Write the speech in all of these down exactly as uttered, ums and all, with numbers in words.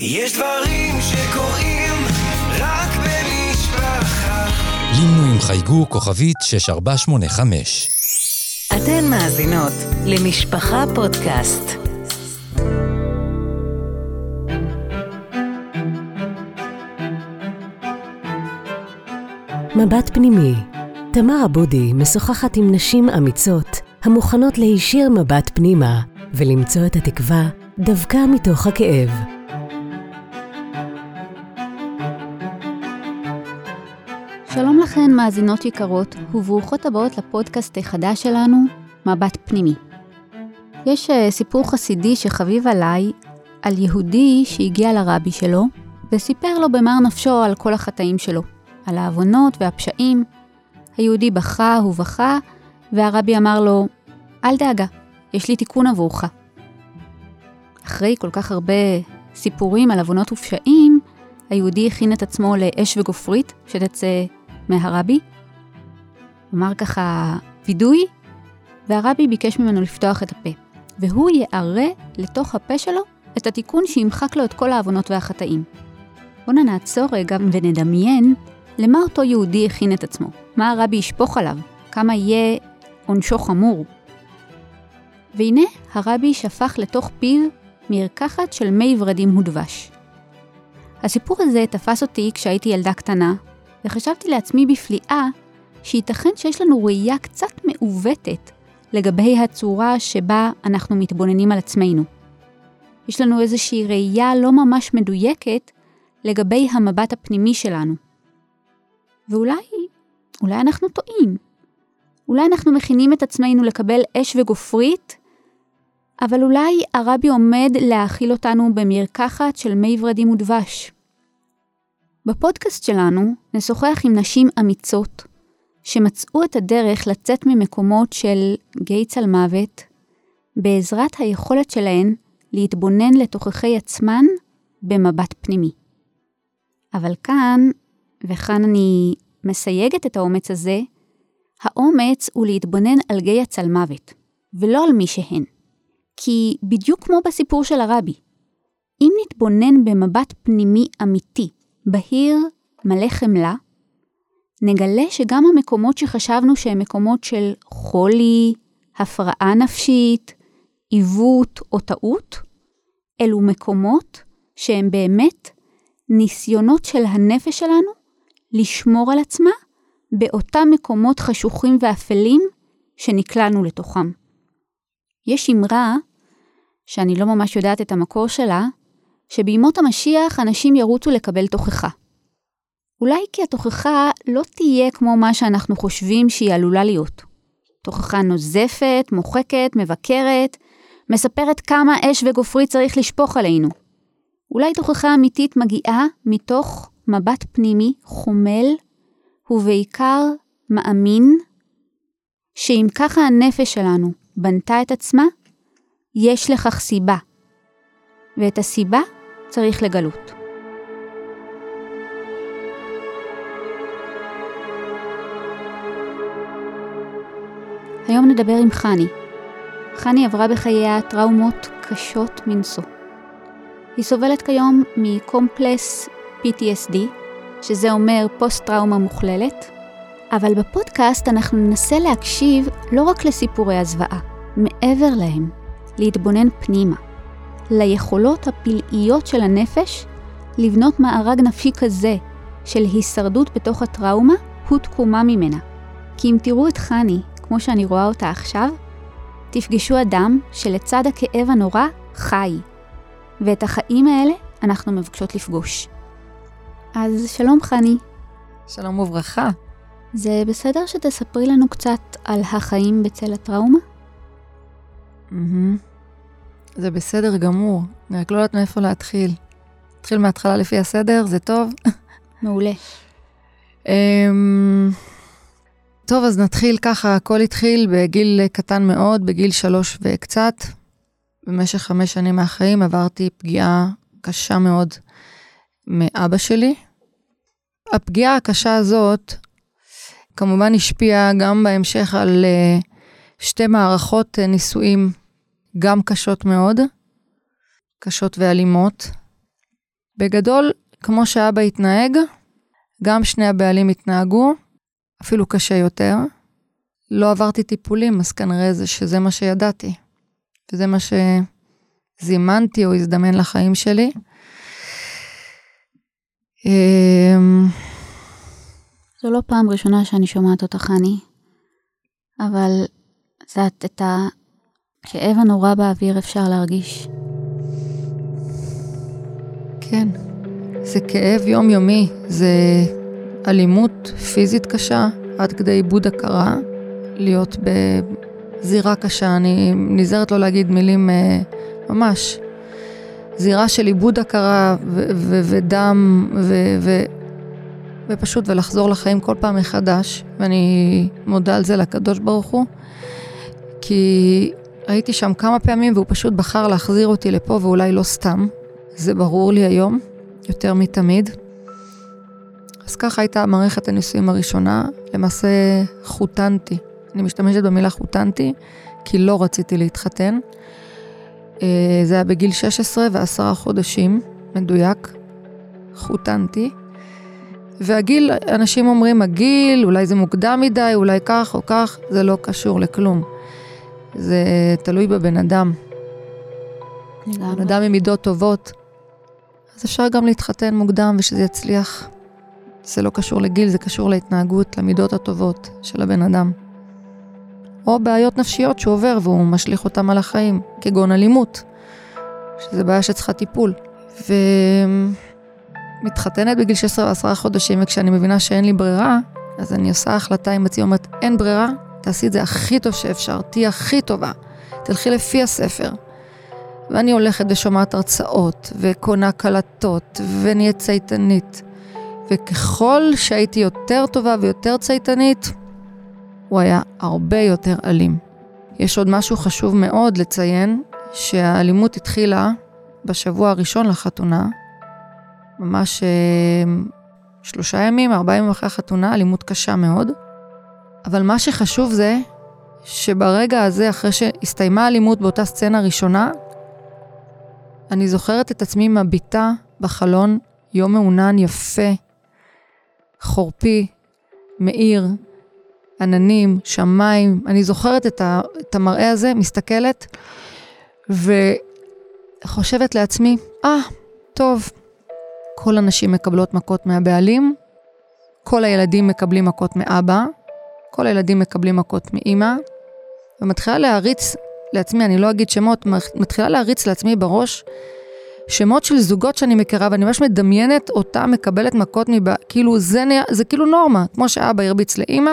יש דברים שקוראים רק במשפחה. לינו עם חייגו כוכבית שש ארבע שמונה חמש. אתן מאזינות למשפחה פודקאסט. מבט פנימי. תמר עבודי משוחחת עם נשים אמיצות המוכנות להישיר מבט פנימה ולמצוא את התקווה דווקא מתוך הכאב. שלום לכן מאזינות יקרות וברוכות הבאות לפודקאסט החדש שלנו, מבט פנימי. יש סיפור חסידי שחביב עליי על יהודי שהגיע לרבי שלו וסיפר לו במר נפשו על כל החטאים שלו, על העוונות והפשעים. היהודי בכה ובכה והרבי אמר לו, אל דאגה, יש לי תיקון עבורך. אחרי כל כך הרבה סיפורים על עוונות ופשעים, היהודי הכין את עצמו לאש וגופרית שתצא מהרבי. אמר ככה וידוי, והרבי ביקש ממנו לפתוח את הפה, והוא יערה לתוך הפה שלו את התיקון שימחק לו את כל העוונות והחטאים. בואו נעצור רגע ונדמיין למה אותו יהודי הכין את עצמו, מה הרבי ישפוך עליו, כמה יהיה עונשו חמור. והנה הרבי שפך לתוך פיו מרקחת של מי ורדים ודבש. הסיפור הזה תפס אותי כשהייתי ילדה קטנה, וחשבתי לעצמי בפליאה שייתכן שיש לנו ראייה קצת מעוותת לגבי הצורה שבה אנחנו מתבוננים על עצמנו. יש לנו איזושהי ראייה לא ממש מדויקת לגבי המבט הפנימי שלנו. ואולי, אולי אנחנו טועים. אולי אנחנו מכינים את עצמנו לקבל אש וגופרית, אבל אולי הרבי עומד להאכיל אותנו במרקחת של מי ורדים ודבש. בפודקאסט שלנו נשוחח עם נשים אמיצות שמצאו את הדרך לצאת ממקומות של גיא צלמוות בעזרת היכולת שלהן להתבונן לתוככי עצמן במבט פנימי. אבל כאן, וכאן אני מסייגת את האומץ הזה, האומץ הוא להתבונן על גיא צלמוות ולא על מי שהן. כי בדיוק כמו בסיפור של הרבי, אם נתבונן במבט פנימי אמיתי, בהיר, מלא חמלה, נגלה שגם המקומות שחשבנו שהם מקומות של חולי, הפרעה נפשית, עיוות או טעות, אלו מקומות שהם באמת ניסיונות של הנפש שלנו לשמור על עצמה באותם מקומות חשוכים ואפלים שנקלענו לתוכם. יש אמרה, שאני לא ממש יודעת את המקור שלה, שבימות המשיח אנשים ירוצו לקבל תוכחה. אולי כי התוכחה לא תהיה כמו מה שאנחנו חושבים שהיא עלולה להיות. תוכחה נוזפת, מוחקת, מבקרת, מספרת כמה אש וגופרי צריך לשפוך עלינו. אולי תוכחה אמיתית מגיעה מתוך מבט פנימי חומל, ובעיקר מאמין, שאם ככה הנפש שלנו בנתה את עצמה, יש לכך סיבה, ואת הסיבה צריך לגלות. היום נדבר עם חני. חני עברה בחייה טראומות קשות מנשוא. היא סובלת כיום מקומפלס פי טי אס די, שזה אומר פוסט-טראומה מוכללת, אבל בפודקאסט אנחנו ננסה להקשיב לא רק לסיפורי הזוועה, מעבר להם, להתבונן פנימה, ליכולות הפלאיות של הנפש, לבנות מארג נפשי כזה של הישרדות בתוך הטראומה, הוא תקומה ממנה. כי אם תראו את חני, כמו שאני רואה אותה עכשיו, תפגשו אדם שלצד הכאב הנורא חי, ואת החיים האלה אנחנו מבקשות לפגוש. אז שלום חני. שלום וברכה. זה בסדר שתספרי לנו קצת על החיים בצל הטראומה? זה בסדר גמור, אני רק לא יודעת מאיפה להתחיל. להתחיל מההתחלה לפי הסדר, זה טוב. מעולה. טוב, אז נתחיל ככה, הכל התחיל בגיל קטן מאוד, בגיל שלוש וקצת. במשך חמש שנים מהחיים עברתי פגיעה קשה מאוד מאבא שלי. הפגיעה הקשה הזאת כמובן השפיעה גם בהמשך על שתי מערכות נישואים גם קשות מאוד, קשות ואלימות, בגדול, כמו שאבא התנהג, גם שני הבעלים התנהגו, אפילו קשה יותר. לא עברתי טיפולים, אז כנראה זה שזה מה שידעתי. וזה מה שזימנתי או הזדמן לחיים שלי. זו לא פעם ראשונה שאני שומעת אותך, חני. אבל זאת את הכאב הנורא באוויר אפשר להרגיש. כן. זה כאב יומיומי, זה אלימות פיזית קשה, עד כדי איבוד הכרה, להיות בזירה קשה, אני נזהרת לא להגיד מילים ממש, זירה של איבוד הכרה ו- ו- ודם ו- ו- ופשוט ולחזור לחיים כל פעם מחדש, ואני מודה על זה לקדוש ברוך הוא, כי הייתי שם כמה פעמים והוא פשוט בחר להחזיר אותי לפה ואולי לא סתם, זה ברור לי היום. יותר מתמיד. אז ככה הייתה מערכת הנישואים הראשונה, למעשה חותנתי. אני משתמשת במילה חותנתי, כי לא רציתי להתחתן. זה היה בגיל שש עשרה ועשרה חודשים, מדויק. חותנתי. והגיל, אנשים אומרים, הגיל, אולי זה מוקדם מדי, אולי כך או כך, זה לא קשור לכלום. זה תלוי בבן אדם. בן אדם עם מידות טובות. אז אפשר גם להתחתן מוקדם ושזה יצליח. זה לא קשור לגיל, זה קשור להתנהגות, למידות הטובות של הבן אדם. או בעיות נפשיות שהוא עובר והוא משליך אותם על החיים, כגון אלימות, שזה בעיה שצריכה טיפול. ומתחתנת בגיל שש עשרה ועשרה חודשים, וכשאני מבינה שאין לי ברירה, אז אני עושה החלטה עם עצמי, אומרת, אין ברירה, תעשי את זה הכי טוב שאפשר, תהיה הכי טובה, תלכי לפי הספר. ואני הולכת ושומעת הרצאות, וקונה קלטות, ונהיית צייתנית. וככל שהייתי יותר טובה ויותר צייתנית, הוא היה הרבה יותר אלים. יש עוד משהו חשוב מאוד לציין, שהאלימות התחילה בשבוע הראשון לחתונה, ממש שלושה ימים, ארבעה ימים אחרי החתונה, אלימות קשה מאוד. אבל מה שחשוב זה, שברגע הזה, אחרי שהסתיימה האלימות באותה סצנה ראשונה, אני זוכרת את עצמי מביטה בחלון, יום מעונן יפה, חורפי, מאיר, עננים, שמיים. אני זוכרת את, ה, את המראה הזה, מסתכלת, וחושבת לעצמי, אה, ah, טוב, כל הנשים מקבלות מכות מהבעלים, כל הילדים מקבלים מכות מאבא, כל הילדים מקבלים מכות מאמא, ומתחילה להריץ לעצמי, אני לא אגיד שמות, מתחילה להריץ לעצמי בראש שמות של זוגות שאני מכירה, ואני ממש מדמיינת אותה מקבלת מכות מבע, כאילו זה, זה כאילו נורמה, כמו שאבא הרביץ לאמא,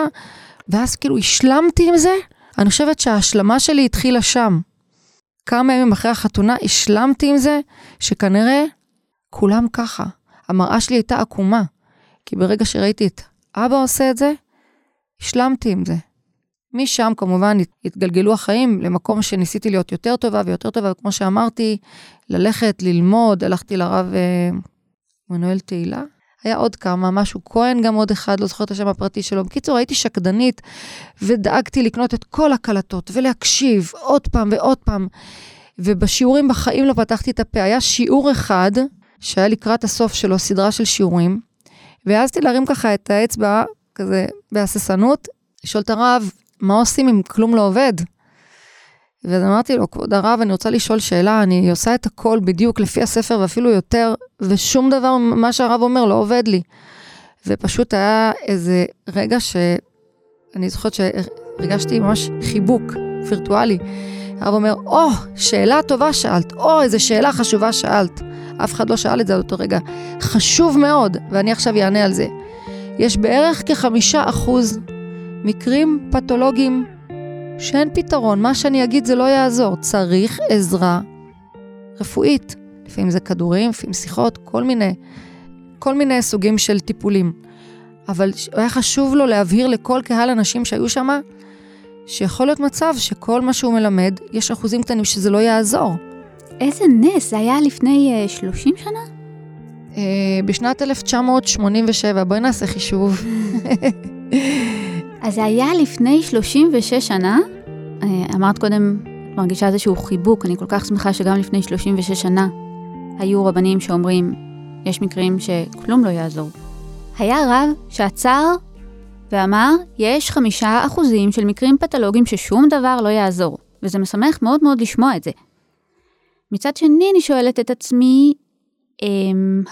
ואז כאילו השלמתי עם זה, אני חושבת שההשלמה שלי התחילה שם, כמה ימים אחרי החתונה השלמתי עם זה, שכנראה כולם ככה, המראה שלי הייתה עקומה, כי ברגע שראיתי את אבא עושה את זה, השלמתי עם זה. משם כמובן התגלגלו החיים למקום שניסיתי להיות יותר טובה ויותר טובה, וכמו שאמרתי, ללכת, ללמוד, הלכתי לרב מנואל תהילה, היה עוד כמה, משהו כהן גם עוד אחד, לא זוכרת השם הפרטי שלו, בקיצור הייתי שקדנית, ודאגתי לקנות את כל הקלטות, ולהקשיב עוד פעם ועוד פעם, ובשיעורים בחיים לא פתחתי את הפה, היה שיעור אחד, שהיה לקראת הסוף שלו, סדרה של שיעורים, והעזתי להרים ככה את האצבע, כזה בהססנות, לשאול את הרב, מה עושים אם כלום לא עובד? ואז אמרתי לו, כבוד הרב, אני רוצה לשאול שאלה, אני עושה את הכל בדיוק לפי הספר ואפילו יותר, ושום דבר מה שהרב אומר לא עובד לי. ופשוט היה איזה רגע שאני זוכרת שהרגשתי ממש חיבוק וירטואלי. הרב אומר, או, שאלה טובה שאלת, או, איזה שאלה חשובה שאלת. אף אחד לא שאל את זה על אותו רגע. חשוב מאוד, ואני עכשיו יענה על זה. יש בערך כחמישה אחוז מקרים פתולוגיים שאין פתרון, מה שאני אגיד זה לא יעזור, צריך עזרה רפואית, לפעמים זה כדורים, לפעמים שיחות, כל מיני, כל מיני סוגים של טיפולים, אבל היה חשוב לו להבהיר לכל קהל אנשים שהיו שם, שיכול להיות מצב שכל מה שהוא מלמד, יש אחוזים קטנים שזה לא יעזור. איזה נס, זה היה לפני שלושים שנה? בשנת אלף תשע מאות שמונים ושבע, בואי נעשה חישוב. אז זה היה לפני שלושים ושש שנה, אמרת קודם, מרגישה איזשהו חיבוק, אני כל כך שמחה שגם לפני שלושים ושש שנה, היו רבנים שאומרים, יש מקרים שכלום לא יעזור. היה רב שעצר ואמר, יש חמישה אחוזים של מקרים פתולוגיים ששום דבר לא יעזור, וזה משמח מאוד מאוד לשמוע את זה. מצד שני, אני שואלת את עצמי,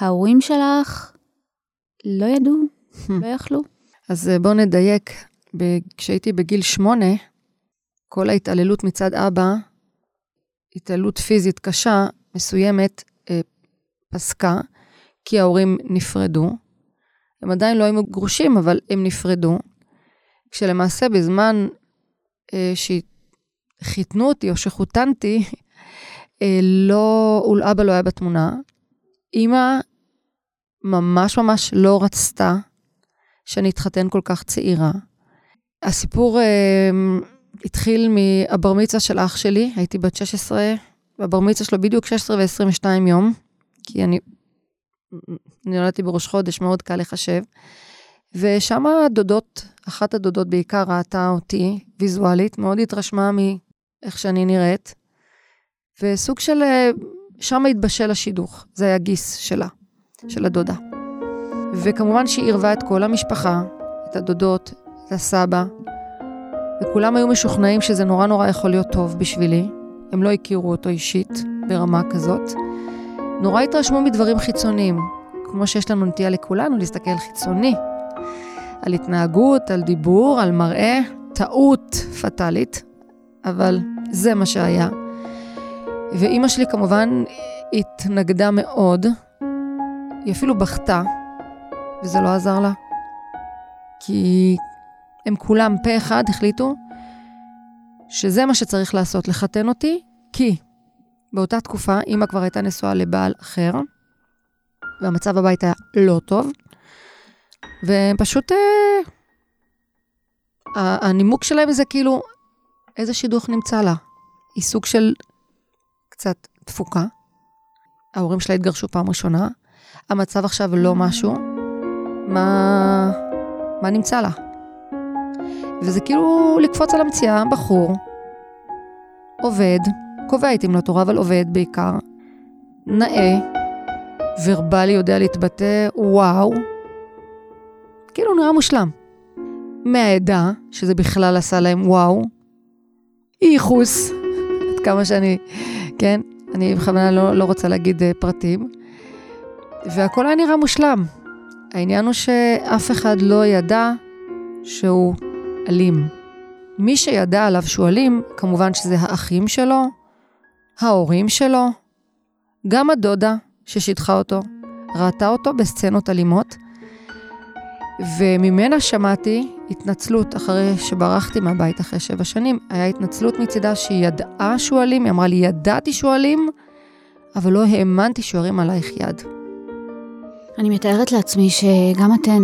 ההורים שלך לא ידעו, לא יכלו. אז בואו נדייק, כשהייתי בגיל שמונה, כל ההתעללות מצד אבא, התעללות פיזית קשה, מסוימת, פסקה, כי ההורים נפרדו. הם עדיין לא היו גרושים, אבל הם נפרדו. כשלמעשה בזמן אה, שחיתנו אותי או שחותנתי, אה, לא, אבא לא היה בתמונה. אמא ממש ממש לא רצתה שאני אתחתן כל כך צעירה. הסיפור אה, התחיל מהבר מצווה של אח שלי, הייתי בת שש עשרה, והבר מצווה שלו בדיוק שש עשרה ועשרים ושתיים יום, כי אני... נולדתי בראש חודש, מאוד קל לחשב, ושם הדודות, אחת הדודות בעיקר ראתה אותי ויזואלית, מאוד התרשמה מאיך שאני נראית, וסוג של, שם התבשל השידוך, זה היה גיס שלה, של הדודה. וכמובן שהיא עירבה את כל המשפחה, את הדודות, את הסבא, וכולם היו משוכנעים שזה נורא נורא יכול להיות טוב בשבילי, הם לא הכירו אותו אישית ברמה כזאת, נורא התרשמו מדברים חיצוניים, כמו שיש לנו נטייה לכולנו, להסתכל חיצוני, על התנהגות, על דיבור, על מראה, טעות פטלית, אבל זה מה שהיה. ואמא שלי כמובן התנגדה מאוד, היא אפילו בכתה, וזה לא עזר לה, כי הם כולם פה אחד החליטו, שזה מה שצריך לעשות, לחתן אותי, כי... באותה תקופה, אמא כבר הייתה נשואה לבעל אחר, והמצב הבית היה לא טוב, ופשוט, אה, הנימוק שלהם זה כאילו, איזה שידוך נמצא לה. היא סוג של קצת דפוקה. ההורים שלה התגרשו פעם ראשונה, המצב עכשיו לא משהו, מה, מה נמצא לה? וזה כאילו לקפוץ על המציאה, בחור, עובד, קובע איתי עם לתורה, אבל עובד בעיקר. נאה, ורבלי יודע להתבטא, וואו. כאילו נראה מושלם. מהעדה, שזה בכלל עשה להם וואו. איחוס, עד כמה שאני, כן, אני בכוונה לא, לא רוצה להגיד פרטים. והכל היה נראה מושלם. העניין הוא שאף אחד לא ידע שהוא אלים. מי שידע עליו שהוא אלים, כמובן שזה האחים שלו, ההורים שלו, גם הדודה ששידחה אותו, ראתה אותו בסצנות אלימות, וממנה שמעתי התנצלות אחרי שברחתי מהבית אחרי שבע שנים, היה התנצלות מצידה שהיא ידעה שואלים, היא אמרה לי ידעתי שואלים, אבל לא האמנתי שוארים עלייך יד. אני מתארת לעצמי שגם אתן,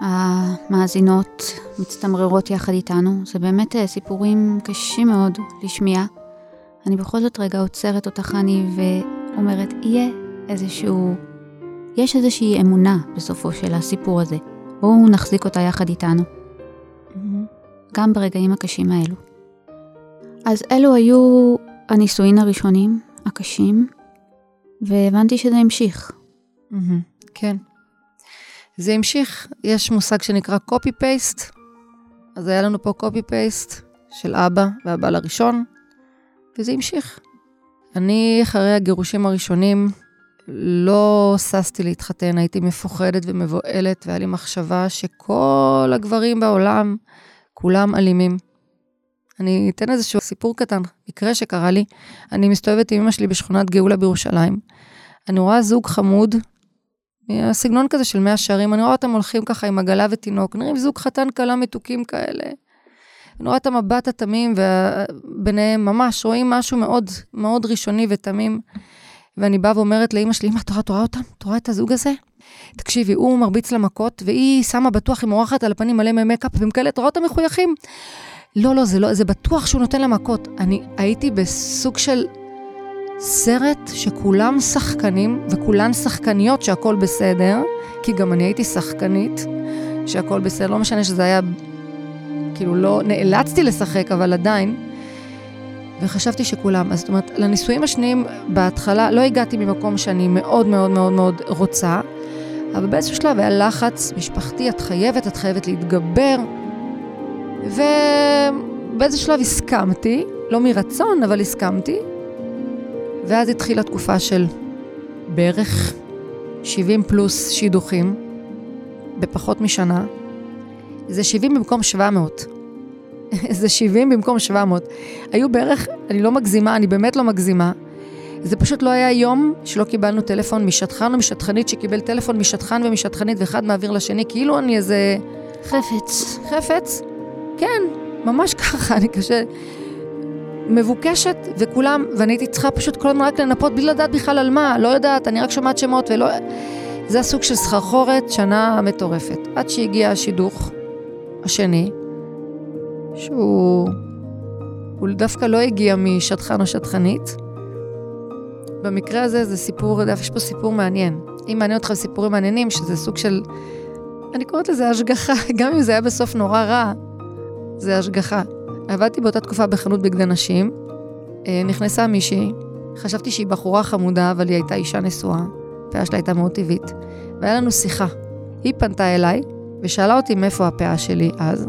המאזינות מצטמררות יחד איתנו, זה באמת סיפורים קשים מאוד לשמיע, אני בכל זאת רגע עוצרת אותך אני ואומרת, יהיה איזשהו, יש איזושהי אמונה בסופו של הסיפור הזה. בואו נחזיק אותה יחד איתנו. Mm-hmm. גם ברגעים הקשים האלו. אז אלו היו הניסויים הראשונים, הקשים, והבנתי שזה המשיך. Mm-hmm. כן. זה המשיך, יש מושג שנקרא copy-paste, אז היה לנו פה copy-paste של אבא והבעל הראשון, וזה המשיך. אני אחרי הגירושים הראשונים לא ססתי להתחתן, הייתי מפוחדת ומבועלת, והיה לי מחשבה שכל הגברים בעולם כולם אלימים. אני אתן איזשהו סיפור קטן, מקרה שקרה לי, אני מסתובבת עם אמא שלי בשכונת גאולה בירושלים, אני רואה זוג חמוד, הסגנון כזה של מאה שערים, אני רואה אותם הולכים ככה עם עגלה ותינוק, נראים זוג חתן קלה מתוקים כאלה, אני רואה את המבט התמים, וביניהם ממש רואים משהו מאוד, מאוד ראשוני ותמים, ואני באה ואומרת לאמא שלי, אמא, תורה, תורה אותם? תורה את הזוג הזה? תקשיבי, הוא מרביץ למכות, והיא שמה בטוח, היא מורחת על הפנים מלא מייקאפ, והם כאלה, תורה אותם מחויכים? לא, לא, זה לא, זה בטוח שהוא נותן למכות. אני הייתי בסוג של סרט שכולם שחקנים, וכולן שחקניות שהכל בסדר, כי גם אני הייתי שחקנית, שהכל בסדר, לא משנה שזה היה... כאילו לא, נאלצתי לשחק, אבל עדיין, וחשבתי שכולם, אז זאת אומרת, לניסויים השניים בהתחלה לא הגעתי ממקום שאני מאוד מאוד מאוד מאוד רוצה, אבל באיזשהו שלב היה לחץ משפחתי, את חייבת, את חייבת להתגבר, ובאיזשהו שלב הסכמתי, לא מרצון, אבל הסכמתי, ואז התחילה תקופה של בערך שבעים פלוס שידוכים, בפחות משנה, זה שבעים במקום שבע מאות, זה שבעים במקום שבע מאות, היו בערך, אני לא מגזימה, אני באמת לא מגזימה, זה פשוט לא היה יום שלא קיבלנו טלפון משטחן או משטחנית, שקיבל טלפון משטחן ומשטחנית, ואחד מעביר לשני, כאילו אני איזה... חפץ. חפץ? כן, ממש ככה, אני קשה... מבוקשת, וכולם, ואני הייתי צריכה פשוט כל הזמן רק לנפות, בלי לדעת בכלל על מה, לא יודעת, אני רק שומעת שמות, ולא... זה הסוג של סחרחורת, שנה מטורפת. עד שהגיע השידוך השני, שהוא... הוא דווקא לא הגיע משטחן או שטחנית, במקרה הזה זה סיפור, יש פה סיפור מעניין. אם מעניין אותך סיפורים מעניינים, שזה סוג של, אני קוראת לזה השגחה, גם אם זה היה בסוף נורא רע, זה השגחה. עבדתי באותה תקופה בחנות בגדי נשים, נכנסה מישהי, חשבתי שהיא בחורה חמודה, אבל היא הייתה אישה נשואה, הפאה שלה הייתה מאוד טבעית, והיה לנו שיחה. היא פנתה אליי, ושאלה אותי מאיפה הפאה שלי אז,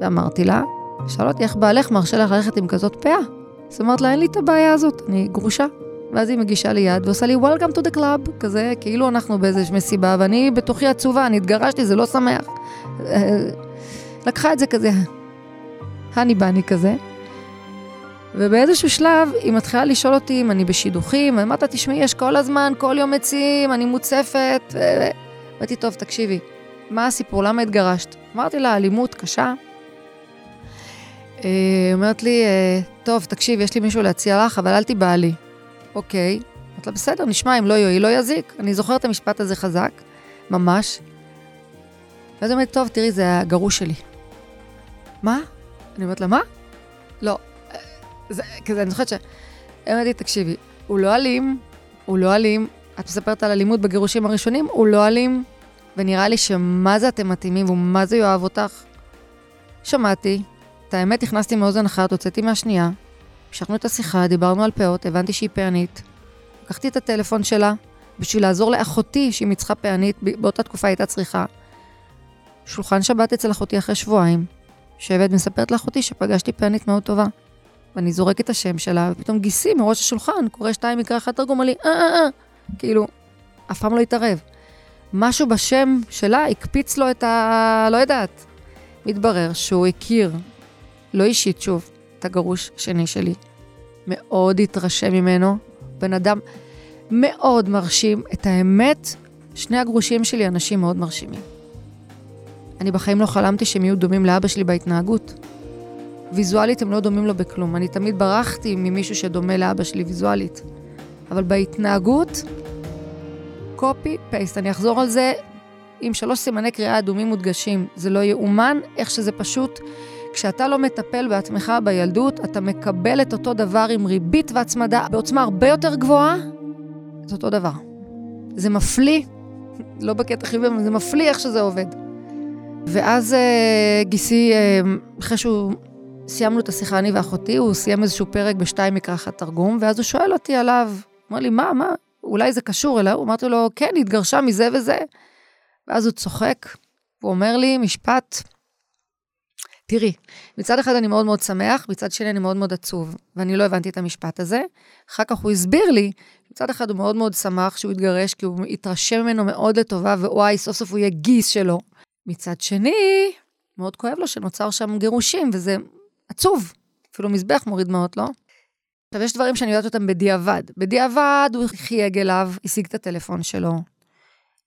ואמרתי לה, שאלה אותי איך בעלך מרשה לך ללכת עם כזאת פאה? זאת אומרת לה, אין לי את הבעיה הזאת, אני גרושה. ואז היא מגישה לי יד, ועושה לי Welcome to the club, כזה, כאילו אנחנו באיזושהי מסיבה, ואני בתוכי עצובה, אני התגרשתי, זה לא שמח. לקחה את זה כזה, אני בני כזה, ובאיזשהו שלב, היא מתחילה לשאול אותי אם אני בשידוכים, ומה אתה תשמעי, יש כל הזמן, כל יום מציעים, אני מוצפת, ו... ואתי, טוב, תקשיבי, מה הסיפור, למה התגרשת? אמרתי לה, אלימות קשה. היא אומרת לי, טוב, תקשיב, יש לי מישהו להציע לך, אבל אל תיבא לי. אוקיי, אמרת לה, בסדר, נשמע, אם לא יועיל, לא יזיק. אני זוכרת את המשפט הזה חזק, ממש. ואז אומרת, טוב, תראי, זה הגרוש שלי. מה? אני אומרת לה, מה? לא, זה, כזה, אני זוכרת ש... אמרתי, תקשיבי, הוא לא אלים, הוא לא אלים, את מספרת על אלימות בגירושים הראשונים, הוא לא אלים, ונראה לי שמה זה אתם מתאימים, ומה זה יאהב אותך. שמעתי, את האמת, הכנסתי מאוזן אחת, הוצאתי מהשנייה, המשכנו את השיחה, דיברנו על פאות, הבנתי שהיא פענית. לקחתי את הטלפון שלה, בשביל לעזור לאחותי שהיא מצחה פענית, באותה תקופה הייתה צריכה. שולחן שבת אצל אחותי אחרי שבועיים, שעבד מספרת לאחותי שפגשתי פענית מאוד טובה. ואני זורק את השם שלה, ופתאום גיסי מראש השולחן, קורא שתיים מקרא אחת תרגום עלי, אה אה אה, כאילו, אף פעם לא התערב. משהו בשם שלה הקפיץ לו את ה... לא יודעת. מתברר שהוא הכיר, לא אישית שוב, את הגרוש שני שלי. מאוד התרשם ממנו, בן אדם מאוד מרשים, את האמת, שני הגרושים שלי אנשים מאוד מרשימים. אני בחיים לא חלמתי שהם יהיו דומים לאבא שלי בהתנהגות. ויזואלית הם לא דומים לו בכלום, אני תמיד ברחתי ממישהו שדומה לאבא שלי ויזואלית. אבל בהתנהגות, קופי, פייסט, אני אחזור על זה עם שלוש סימני קריאה אדומים מודגשים, זה לא יאומן, איך שזה פשוט... כשאתה לא מטפל בעצמך בילדות, אתה מקבל את אותו דבר עם ריבית והצמדה, בעוצמה הרבה יותר גבוהה, את אותו דבר. זה מפליא, לא בקטע חיובי, זה מפליא איך שזה עובד. ואז גיסי, אחרי שהוא סיימנו את השיחה, אני ואחותי, הוא סיים איזשהו פרק בשתיים מקרא אחת תרגום, ואז הוא שואל אותי עליו, אומר לי, מה, מה? אולי זה קשור אליו? אמרתי לו, כן, התגרשה מזה וזה. ואז הוא צוחק, הוא אומר לי, משפט... תראי, מצד אחד אני מאוד מאוד שמח, מצד שני אני מאוד מאוד עצוב, ואני לא הבנתי את המשפט הזה, אחר כך הוא הסביר לי, מצד אחד הוא מאוד מאוד שמח שהוא התגרש, כי הוא התרשם ממנו מאוד לטובה, ואוהי, סוף סוף הוא יהיה גיס שלו. מצד שני, מאוד כואב לו שנוצר שם גירושים, וזה עצוב, אפילו מזבח מוריד דמעות, לא? עכשיו, יש דברים שאני יודעת אותם בדיעבד. בדיעבד הוא חייג אליו, השיג את הטלפון שלו,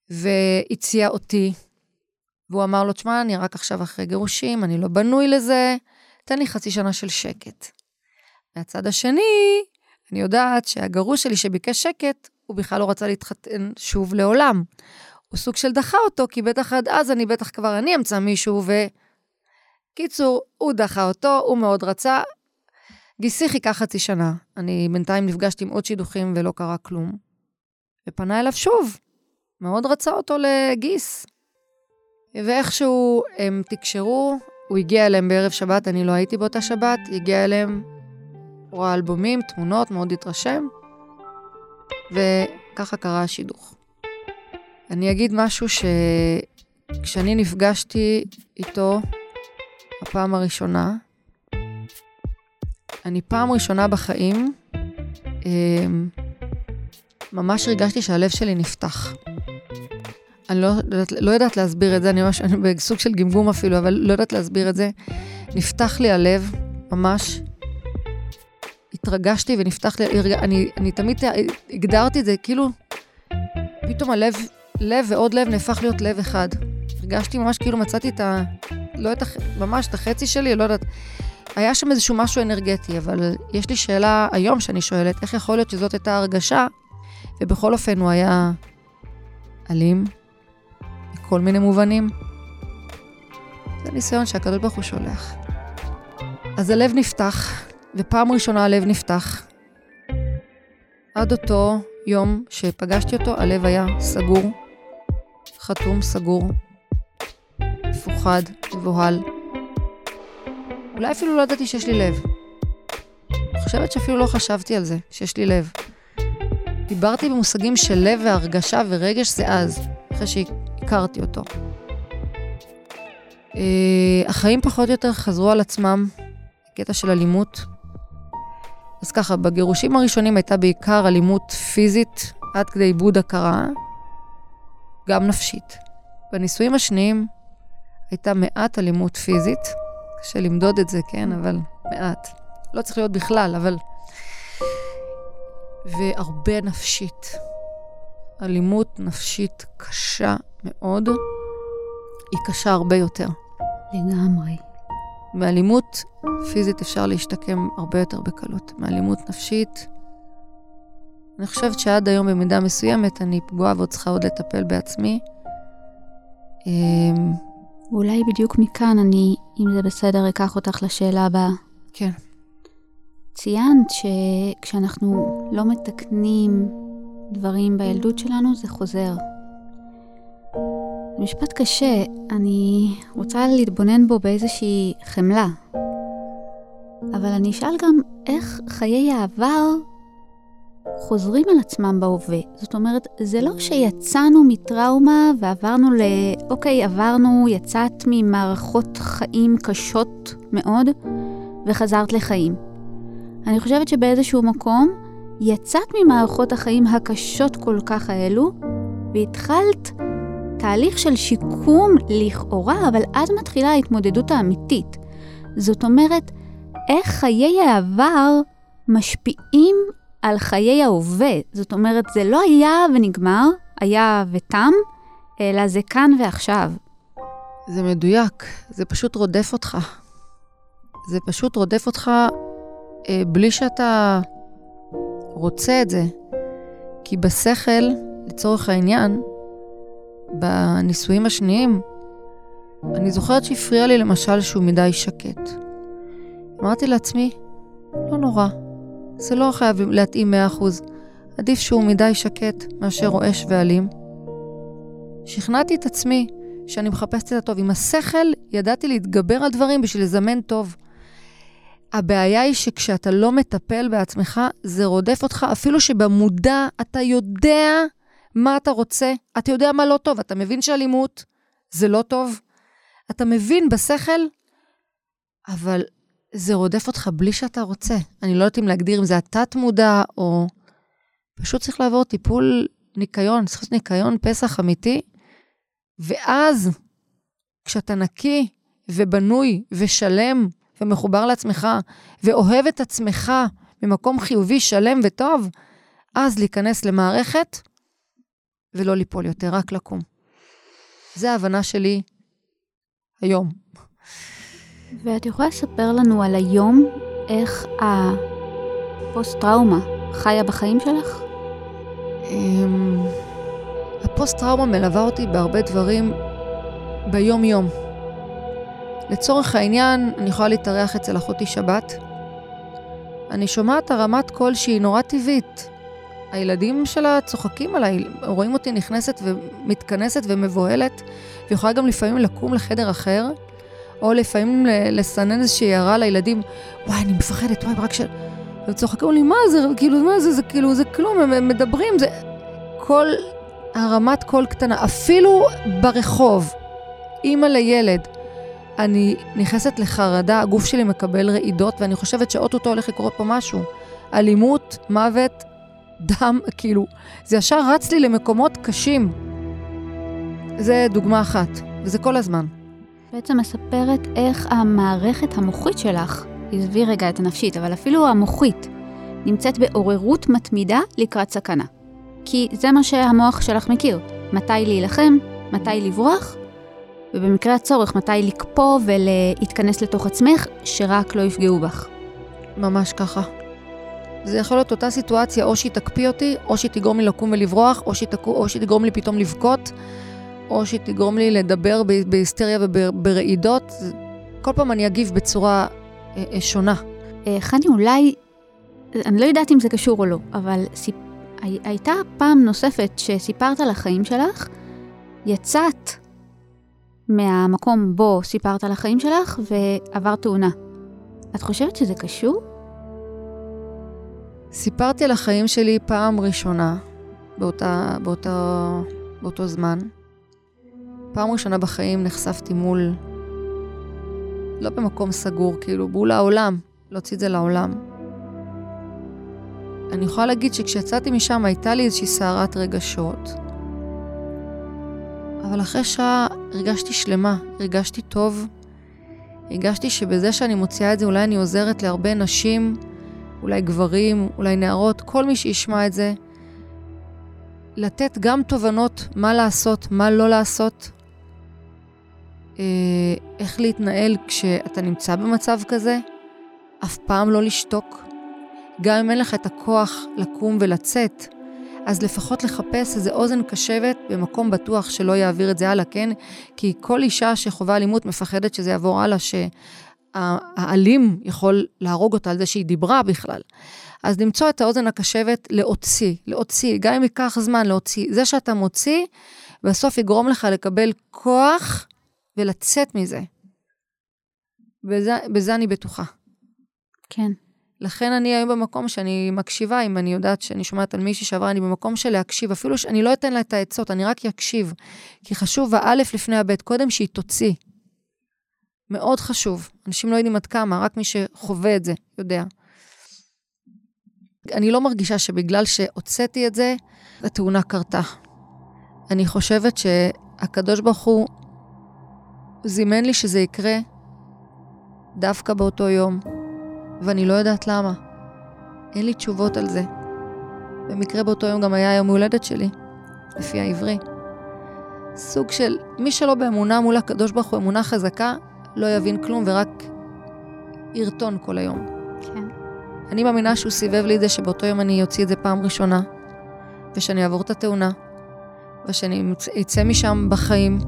והציע אותי, והוא אמר לו, תשמע, אני רק עכשיו אחרי גירושים, אני לא בנוי לזה, תן לי חצי שנה של שקט. מהצד השני, אני יודעת שהגירוש שלי שביקש שקט, הוא בכלל לא רצה להתחתן שוב לעולם. הוא סוג של דחה אותו, כי בטח עד אז אני בטח כבר אני אמצא מישהו, וקיצור, הוא דחה אותו, הוא מאוד רצה. גיסי חיכה חצי שנה. אני בינתיים נפגשתי עם עוד שידוכים ולא קרה כלום. ופנה אליו שוב, מאוד רצה אותו לגיס. ואיכשהו הם תקשרו, הוא הגיע אליהם בערב שבת, אני לא הייתי באותה שבת, הגיע אליהם, רואה אלבומים, תמונות, מאוד התרשם, וככה קרה השידוך. אני אגיד משהו שכשאני נפגשתי איתו הפעם הראשונה, אני פעם ראשונה בחיים, ממש הרגשתי שהלב שלי נפתח. אני לא, לא יודעת להסביר את זה, אני ממש, אני בסוג של גמגום אפילו, אבל לא יודעת להסביר את זה. נפתח לי הלב, ממש. התרגשתי ונפתח לי, הרג... אני, אני תמיד הגדרתי את זה, כאילו, פתאום הלב, לב ועוד לב נהפך להיות לב אחד. הרגשתי ממש כאילו מצאתי את ה... לא יודעת, ממש את החצי שלי, לא יודעת. היה שם איזשהו משהו אנרגטי, אבל יש לי שאלה היום שאני שואלת, איך יכול להיות שזאת הייתה הרגשה? ובכל אופן הוא היה אלים, בכל מיני מובנים. זה ניסיון שהקדוש ברוך הוא שולח. אז הלב נפתח, ופעם ראשונה הלב נפתח. עד אותו יום שפגשתי אותו, הלב היה סגור, חתום סגור, מפוחד, מבוהל. אולי אפילו לא ידעתי שיש לי לב. אני חושבת שאפילו לא חשבתי על זה, שיש לי לב. דיברתי במושגים של לב והרגשה ורגש זה אז, אחרי שהכרתי אותו. החיים פחות או יותר חזרו על עצמם, קטע של אלימות. אז ככה, בגירושים הראשונים הייתה בעיקר אלימות פיזית, עד כדי איבוד הכרה, גם נפשית. בנישואים השניים הייתה מעט אלימות פיזית, קשה למדוד את זה, כן, אבל מעט. לא צריך להיות בכלל, אבל... והרבה נפשית. אלימות נפשית קשה מאוד, היא קשה הרבה יותר. לגמרי. מאלימות פיזית אפשר להשתקם הרבה יותר בקלות. מאלימות נפשית, אני חושבת שעד היום במידה מסוימת אני פגועה ועוד צריכה עוד לטפל בעצמי. אולי בדיוק מכאן אני, אם זה בסדר, אקח אותך לשאלה הבאה. כן. ציינת שכשאנחנו לא מתקנים דברים בילדות שלנו, זה חוזר. משפט קשה, אני רוצה להתבונן בו באיזושהי חמלה. אבל אני אשאל גם איך חיי העבר חוזרים על עצמם בהווה. זאת אומרת, זה לא שיצאנו מטראומה ועברנו ל... אוקיי, עברנו, יצאת ממערכות חיים קשות מאוד וחזרת לחיים. אני חושבת שבאיזשהו מקום יצאת ממערכות החיים הקשות כל כך האלו, והתחלת תהליך של שיקום לכאורה, אבל אז מתחילה ההתמודדות האמיתית. זאת אומרת, איך חיי העבר משפיעים על חיי ההווה. זאת אומרת, זה לא היה ונגמר, היה ותם, אלא זה כאן ועכשיו. זה מדויק, זה פשוט רודף אותך. זה פשוט רודף אותך בלי שאתה רוצה את זה. כי בשכל, לצורך העניין, בניסויים השניים, אני זוכרת שהפריע לי למשל שהוא מדי שקט. אמרתי לעצמי, לא נורא, זה לא חייב להתאים מאה אחוז. עדיף שהוא מדי שקט מאשר רועש ואלים. שכנעתי את עצמי שאני מחפשת את הטוב. עם השכל ידעתי להתגבר על דברים בשביל לזמן טוב. הבעיה היא שכשאתה לא מטפל בעצמך, זה רודף אותך, אפילו שבמודע אתה יודע מה אתה רוצה, אתה יודע מה לא טוב, אתה מבין שאלימות זה לא טוב, אתה מבין בשכל, אבל זה רודף אותך בלי שאתה רוצה. אני לא יודעת אם להגדיר אם זה התת מודע, או פשוט צריך לעבור טיפול ניקיון, צריך לעשות ניקיון פסח אמיתי, ואז כשאתה נקי ובנוי ושלם, ומחובר לעצמך, ואוהב את עצמך ממקום חיובי, שלם וטוב, אז להיכנס למערכת, ולא ליפול יותר, רק לקום. זה ההבנה שלי היום. ואת יכולה לספר לנו על היום, איך הפוסט-טראומה חיה בחיים שלך? הפוסט-טראומה מלווה אותי בהרבה דברים ביום-יום. לצורך העניין, אני יכולה להתארח אצל אחותי שבת. אני שומעת הרמת קול שהיא נורא טבעית. הילדים שלה צוחקים עליי, רואים אותי נכנסת ומתכנסת ומבוהלת, ויכולה גם לפעמים לקום לחדר אחר, או לפעמים לסנן איזושהי הערה לילדים, וואי, אני מפחדת, וואי, רק ש... וצוחקו לי, מה זה, כאילו, מה זה, זה כאילו, זה כלום, הם מדברים, זה... כל הרמת קול קטנה, אפילו ברחוב, אמא לילד, אני נכנסת לחרדה, הגוף שלי מקבל רעידות, ואני חושבת שאוטוטו הולך לקרות פה משהו. אלימות, מוות, דם, כאילו, זה ישר רץ לי למקומות קשים. זה דוגמה אחת, וזה כל הזמן. בעצם מספרת איך המערכת המוחית שלך, עזבי רגע את הנפשית, אבל אפילו המוחית, נמצאת בעוררות מתמידה לקראת סכנה. כי זה מה שהמוח שלך מכיר. מתי להילחם, מתי לברוח, ובמקרה הצורך, מתי לקפוא ולהתכנס לתוך עצמך, שרק לא יפגעו בך. ממש ככה. זה יכול להיות אותה סיטואציה, או שהיא תקפיא אותי, או שהיא תגרום לי לקום ולברוח, או שהיא, תק... או שהיא תגרום לי פתאום לבכות, או שהיא תגרום לי לדבר בהיסטריה וברעידות. כל פעם אני אגיב בצורה שונה. חני, אולי, אני לא יודעת אם זה קשור או לא, אבל סיפ... הייתה פעם נוספת שסיפרת על החיים שלך, יצאת מהמקום בו סיפרת על החיים שלך ועבר תאונה. את חושבת שזה קשור? סיפרתי על החיים שלי פעם ראשונה, באותה, באותה, באותו זמן. פעם ראשונה בחיים נחשפתי מול, לא במקום סגור, כאילו, בול העולם, להוציא את זה לעולם. אני יכולה להגיד שכשיצאתי משם הייתה לי איזושהי סערת רגשות, אבל אחרי שעה הרגשתי שלמה, הרגשתי טוב, הרגשתי שבזה שאני מוציאה את זה אולי אני עוזרת להרבה נשים, אולי גברים, אולי נערות, כל מי שישמע את זה, לתת גם תובנות מה לעשות, מה לא לעשות, איך להתנהל כשאתה נמצא במצב כזה, אף פעם לא לשתוק, גם אם אין לך את הכוח לקום ולצאת, אז לפחות לחפש איזו אוזן קשבת במקום בטוח שלא יעביר את זה הלאה, כן? כי כל אישה שחווה אלימות מפחדת שזה יעבור הלאה, שהאלים יכול להרוג אותה על זה שהיא דיברה בכלל. אז למצוא את האוזן הקשבת להוציא, להוציא, גם אם ייקח זמן להוציא. זה שאתה מוציא, בסוף יגרום לך לקבל כוח ולצאת מזה. בזה, בזה אני בטוחה. כן. לכן אני היום במקום שאני מקשיבה, אם אני יודעת שאני שומעת על מישהי שעברה, אני במקום של להקשיב, אפילו שאני לא אתן לה את העצות, אני רק אקשיב, כי חשוב האלף לפני הבית, קודם שהיא תוציא. מאוד חשוב, אנשים לא יודעים עד כמה, רק מי שחווה את זה, יודע. אני לא מרגישה שבגלל שהוצאתי את זה, התאונה קרתה. אני חושבת שהקדוש ברוך הוא זימן לי שזה יקרה, דווקא באותו יום, ואני לא יודעת למה. אין לי תשובות על זה. במקרה באותו יום גם היה יום הולדת שלי, לפי העברי. סוג של מי שלא באמונה מול הקדוש ברוך הוא, אמונה חזקה, לא יבין כלום ורק ירטון כל היום. כן. אני מאמינה שהוא סיבב לי את זה שבאותו יום אני יוציא את זה פעם ראשונה, ושאני אעבור את התאונה, ושאני אצא משם בחיים,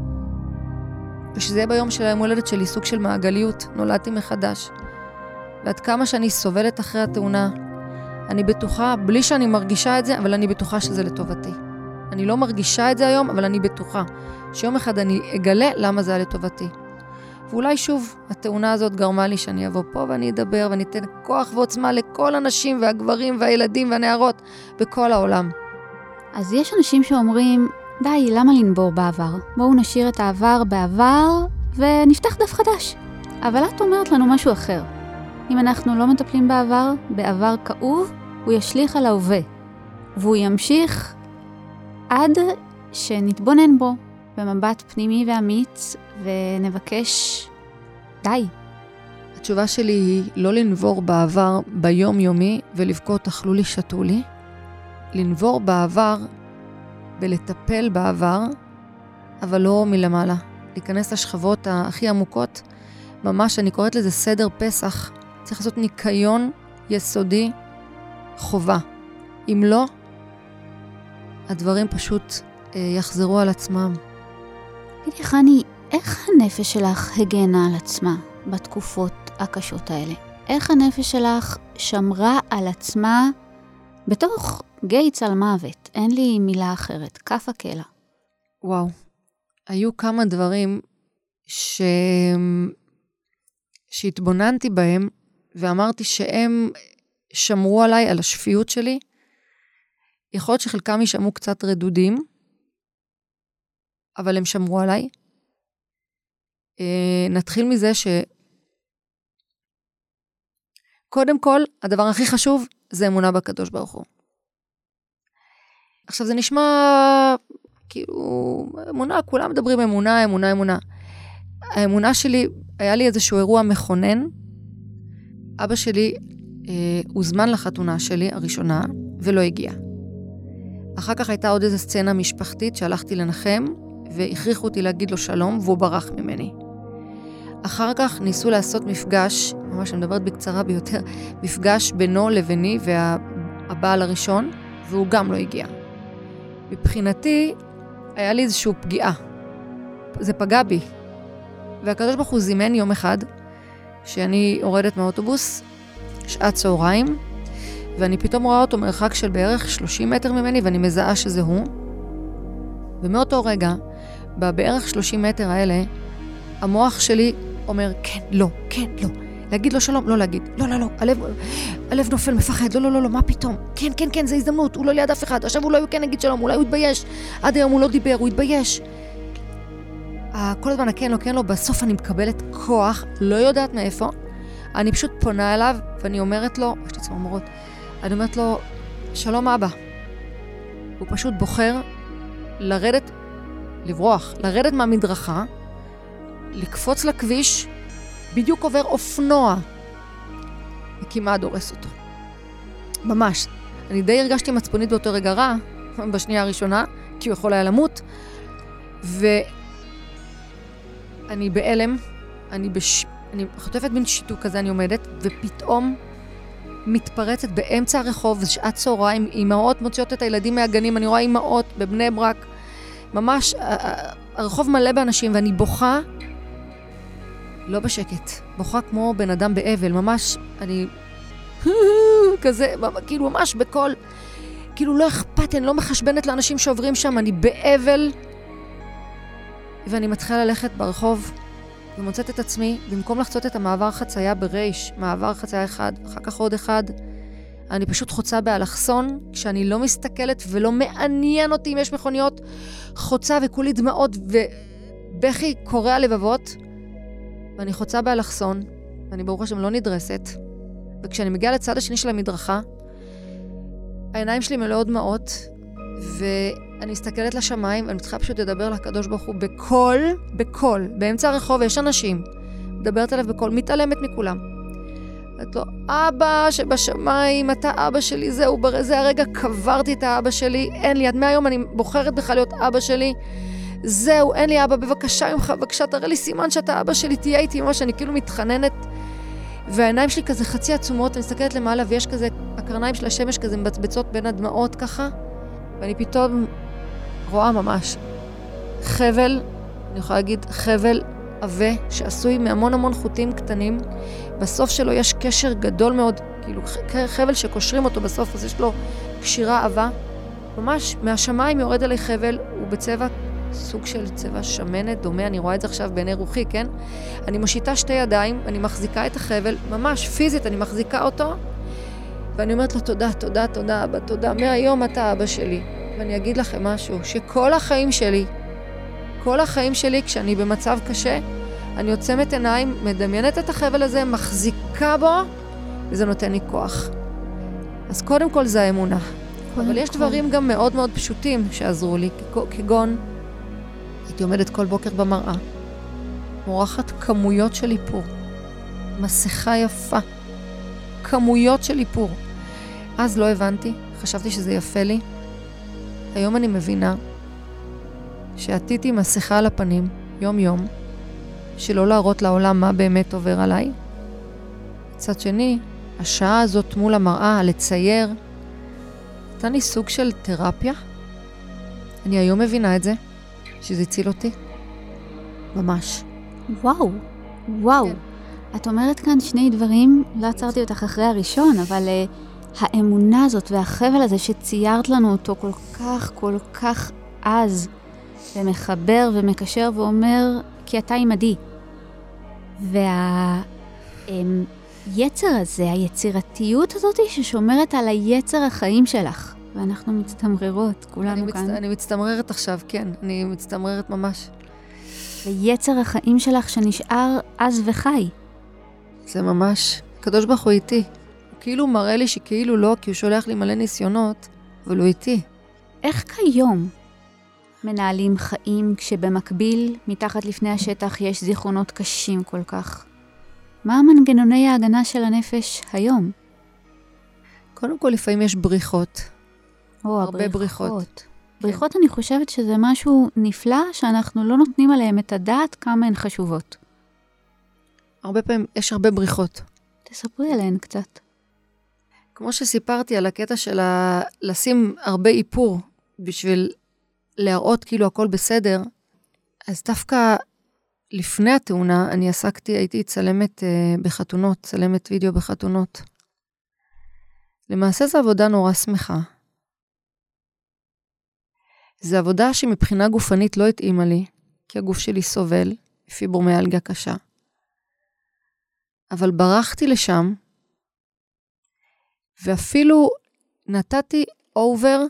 ושזה יהיה ביום של היום הולדת שלי, סוג של מעגליות, נולדתי מחדש. ועד כמה שאני סובלת אחרי התאונה, אני בטוחה, בלי שאני מרגישה את זה, אבל אני בטוחה שזה לטובתי. אני לא מרגישה את זה היום, אבל אני בטוחה שיום אחד אני אגלה למה זה היה לטובתי. ואולי שוב, התאונה הזאת גרמה לי שאני אבוא פה ואני אדבר, ואני אתן כוח ועוצמה לכל הנשים והגברים והילדים והנערות בכל העולם. אז יש אנשים שאומרים, די, למה לנבור בעבר? בואו נשאיר את העבר בעבר ונפתח דף חדש. אבל את אומרת לנו משהו אחר. אם אנחנו לא מטפלים בעבר, בעבר כאוב, הוא ישליך על ההווה, והוא ימשיך עד שנתבונן בו, במבט פנימי ואמיץ, ונבקש די. התשובה שלי היא לא לנבור בעבר ביום יומי, ולבכות אכלו לי, שתו לי. לנבור בעבר, ולטפל בעבר, אבל לא מלמעלה. להיכנס לשכבות הכי עמוקות, ממש אני קוראת לזה סדר פסח, צריך לעשות ניקיון יסודי חובה. אם לא, הדברים פשוט אה, יחזרו על עצמם. תגידי, חני, איך הנפש שלך הגנה על עצמה בתקופות הקשות האלה? איך הנפש שלך שמרה על עצמה בתוך גיא צלמוות? אין לי מילה אחרת, כף הקלע. וואו, היו כמה דברים ש... שהתבוננתי בהם, ואמרתי שהם שמרו עליי, על השפיות שלי. יכול להיות שחלקם ישמעו קצת רדודים, אבל הם שמרו עליי. נתחיל מזה ש... קודם כל, הדבר הכי חשוב, זה אמונה בקדוש ברוך הוא. עכשיו זה נשמע, כאילו, אמונה, כולם מדברים אמונה, אמונה, אמונה. האמונה שלי, היה לי איזשהו אירוע מכונן. אבא שלי אה, הוזמן לחתונה שלי הראשונה, ולא הגיע. אחר כך הייתה עוד איזו סצנה משפחתית שהלכתי לנחם, והכריחו אותי להגיד לו שלום, והוא ברח ממני. אחר כך ניסו לעשות מפגש, ממש אני מדברת בקצרה ביותר, מפגש בינו לביני והבעל הראשון, והוא גם לא הגיע. מבחינתי, היה לי איזושהי פגיעה. זה פגע בי. והקדוש ברוך הוא זימן יום אחד, שאני יורדת מהאוטובוס, שעת צהריים, ואני פתאום רואה אותו מרחק של בערך שלושים מטר ממני, ואני מזהה שזה הוא. ומאותו רגע, בערך שלושים מטר האלה, המוח שלי אומר, כן, לא, כן, לא. להגיד לו שלום, לא להגיד. לא, לא, לא, הלב, הלב נופל, מפחד. לא, לא, לא, לא, מה פתאום? כן, כן, כן, זה הזדמנות. הוא לא ליד אף אחד. עכשיו אולי הוא כן נגיד שלום, אולי הוא התבייש. עד היום הוא לא דיבר, הוא התבייש. כל הזמן, כן, לא, כן, לא. בסוף אני מקבלת כוח, לא יודעת מאיפה. אני פשוט פונה אליו, ואני אומרת לו, יש לי צמרמורות, אני אומרת לו, שלום אבא. הוא פשוט בוחר לרדת, לברוח, לרדת מהמדרכה, לקפוץ לכביש, בדיוק עובר אופנוע, וכמעט דורס אותו. ממש. אני די הרגשתי מצפונית באותו רגע רע, בשנייה הראשונה, כי הוא יכול היה למות, ואני באלם, אני, בש... אני חוטפת מן שיתוק כזה, אני עומדת, ופתאום מתפרצת באמצע הרחוב, בשעת צהריים, אמהות מוציאות את הילדים מהגנים, אני רואה אמהות בבני ברק, ממש, הרחוב מלא באנשים, ואני בוכה, לא בשקט, בוכה כמו בן אדם באבל, ממש, אני, כזה, כאילו ממש בכל, כאילו לא אכפת, אני לא מחשבנת לאנשים שעוברים שם, אני באבל, ואני מתחילה ללכת ברחוב, ומוצאת את עצמי, במקום לחצות את המעבר חצייה בראש, מעבר חצייה אחד, אחר כך עוד אחד, אני פשוט חוצה באלכסון, כשאני לא מסתכלת ולא מעניין אותי אם יש מכוניות, חוצה וכולי דמעות ובכי קורע לבבות, ואני חוצה באלכסון, ואני ברוך השם לא נדרסת, וכשאני מגיעה לצד השני של המדרכה, העיניים שלי מלאות דמעות, ואני מסתכלת לשמיים, ואני מתחילה פשוט לדבר לקדוש ברוך הוא בכל, בכל, באמצע הרחוב יש אנשים, מדברת אליו בכל, מתעלמת מכולם. את לא, אבא שבשמיים, אתה אבא שלי, זהו, בזה הרגע קברתי את האבא שלי, אין לי, עד מהיום אני בוחרת בכלל להיות אבא שלי, זהו, אין לי אבא, בבקשה ממך, בבקשה, תראה לי סימן שאתה אבא שלי, תהיה איתי ממש, אני כאילו מתחננת, והעיניים שלי כזה חצי עצומות, אני מסתכלת למעלה, ויש כזה, הקרניים של השמש כזה מבצבצות בין הדמעות ככה, ואני פתאום רואה ממש חבל, אני יכולה להגיד חבל, עווה שעשוי מהמון המון חוטים קטנים, בסוף שלו יש קשר גדול מאוד, כאילו חבל שקושרים אותו בסוף, אז יש לו קשירה עווה, ממש מהשמיים יורד עלי חבל, הוא בצבע, סוג של צבע שמנת, דומה, אני רואה את זה עכשיו בעיני רוחי, כן? אני מושיטה שתי ידיים, אני מחזיקה את החבל, ממש פיזית, אני מחזיקה אותו, ואני אומרת לו תודה, תודה, תודה, אבא, תודה, מהיום אתה אבא שלי, ואני אגיד לכם משהו, שכל החיים שלי, כל החיים שלי, כשאני במצב קשה, אני עוצמת עיניים, מדמיינת את החבל הזה, מחזיקה בו, וזה נותן לי כוח. אז קודם כל זה האמונה. אבל יש דברים גם מאוד מאוד פשוטים שעזרו לי, כגון, הייתי עומדת כל בוקר במראה, מורחת כמויות של איפור, מסכה יפה, כמויות של איפור. אז לא הבנתי, חשבתי שזה יפה לי. היום אני מבינה, שעתיתי מסכה על הפנים, יום יום, שלא להראות לעולם מה באמת עובר עליי. מצד שני, השעה הזאת מול המראה, לצייר, נתן לי סוג של תרפיה. אני היום מבינה את זה, שזה הציל אותי. ממש. וואו, וואו. כן. את אומרת כאן שני דברים, לא עצרתי אותך אחרי הראשון, אבל uh, האמונה הזאת והחבל הזה שציירת לנו אותו כל כך, כל כך אז, ומחבר ומקשר ואומר, כי אתה עימדי. וה... היצר הזה, היצירתיות הזאת ששומרת על היצר החיים שלך. ואנחנו מצטמררות, כולנו כאן. אני מצטמררת עכשיו, כן. אני מצטמררת ממש. ויצר החיים שלך שנשאר אז וחי. זה ממש. הקדוש ברוך הוא איתי. הוא כאילו מראה לי שכאילו לא, כי הוא שולח לי מלא ניסיונות, אבל הוא איתי. איך כיום מנהלים חיים כשבמקביל, מתחת לפני השטח, יש זיכרונות קשים כל כך? מה המנגנוני ההגנה של הנפש היום? קודם כל, לפעמים יש בריחות. או, הרבה הבריחות. בריחות. בריחות, כן. אני חושבת שזה משהו נפלא, שאנחנו לא נותנים עליהם את הדעת כמה הן חשובות. הרבה פעמים יש הרבה בריחות. תספרי עליהן קצת. כמו שסיפרתי על הקטע של ה... לשים הרבה איפור בשביל להראות כאילו הכל בסדר, אז דווקא לפני התאונה אני עסקתי, הייתי צלמת אה, בחתונות, צלמת וידאו בחתונות. למעשה זו עבודה נורא שמחה. זו עבודה שמבחינה גופנית לא התאימה לי, כי הגוף שלי סובל, פיברומיאלגיה קשה. אבל ברחתי לשם, ואפילו נתתי אובר,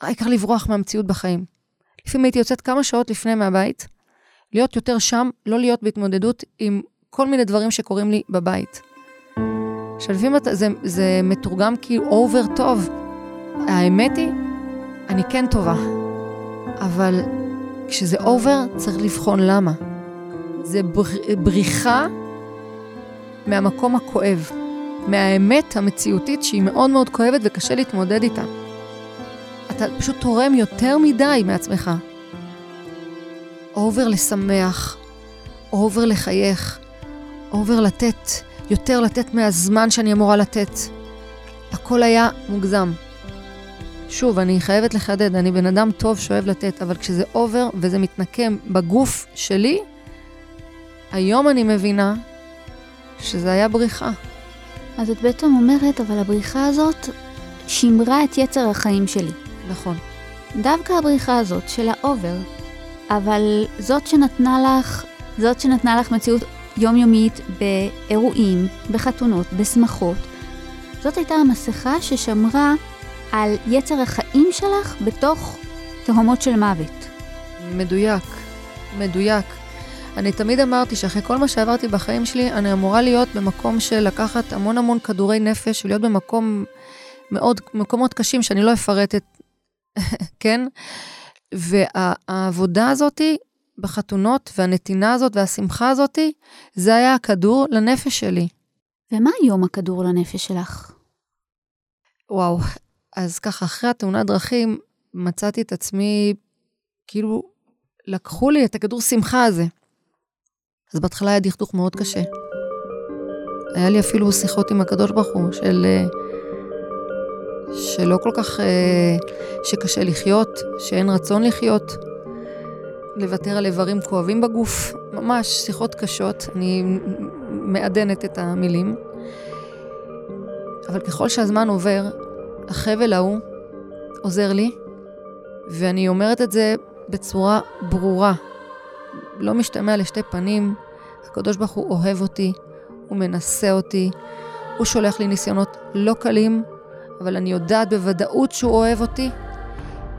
העיקר לברוח מהמציאות בחיים. לפעמים הייתי יוצאת כמה שעות לפני מהבית, להיות יותר שם, לא להיות בהתמודדות עם כל מיני דברים שקורים לי בבית. שלפים, זה, זה מתורגם כאילו אובר טוב. האמת היא, אני כן טובה. אבל כשזה אובר, צריך לבחון למה. זה בר, בריחה מהמקום הכואב. מהאמת המציאותית שהיא מאוד מאוד כואבת וקשה להתמודד איתה. אתה פשוט תורם יותר מדי מעצמך. אובר לשמח, אובר לחייך, אובר לתת, יותר לתת מהזמן שאני אמורה לתת. הכל היה מוגזם. שוב, אני חייבת לחדד, אני בן אדם טוב שאוהב לתת, אבל כשזה אובר וזה מתנקם בגוף שלי, היום אני מבינה שזה היה בריחה. אז את בעצם אומרת, אבל הבריחה הזאת שימרה את יצר החיים שלי. נכון. דווקא הבריחה הזאת של האובר, אבל זאת שנתנה לך, זאת שנתנה לך מציאות יומיומית באירועים, בחתונות, בשמחות, זאת הייתה המסכה ששמרה על יצר החיים שלך בתוך תהומות של מוות. מדויק, מדויק. אני תמיד אמרתי שאחרי כל מה שעברתי בחיים שלי, אני אמורה להיות במקום של לקחת המון המון כדורי נפש, ולהיות במקום מאוד, מקומות קשים שאני לא אפרטת, כן? והעבודה הזאת בחתונות, והנתינה הזאת, והשמחה הזאת, זה היה הכדור לנפש שלי. ומה היום הכדור לנפש שלך? וואו, אז ככה, אחרי התאונת דרכים, מצאתי את עצמי, כאילו, לקחו לי את הכדור שמחה הזה. אז בהתחלה היה דכדוך מאוד קשה. היה לי אפילו שיחות עם הקדוש ברוך הוא, של... שלא כל כך... שקשה לחיות, שאין רצון לחיות, לוותר על איברים כואבים בגוף, ממש שיחות קשות, אני מעדנת את המילים. אבל ככל שהזמן עובר, החבל ההוא עוזר לי, ואני אומרת את זה בצורה ברורה. לא משתמע לשתי פנים, הקדוש ברוך הוא אוהב אותי, הוא מנסה אותי, הוא שולח לי ניסיונות לא קלים, אבל אני יודעת בוודאות שהוא אוהב אותי,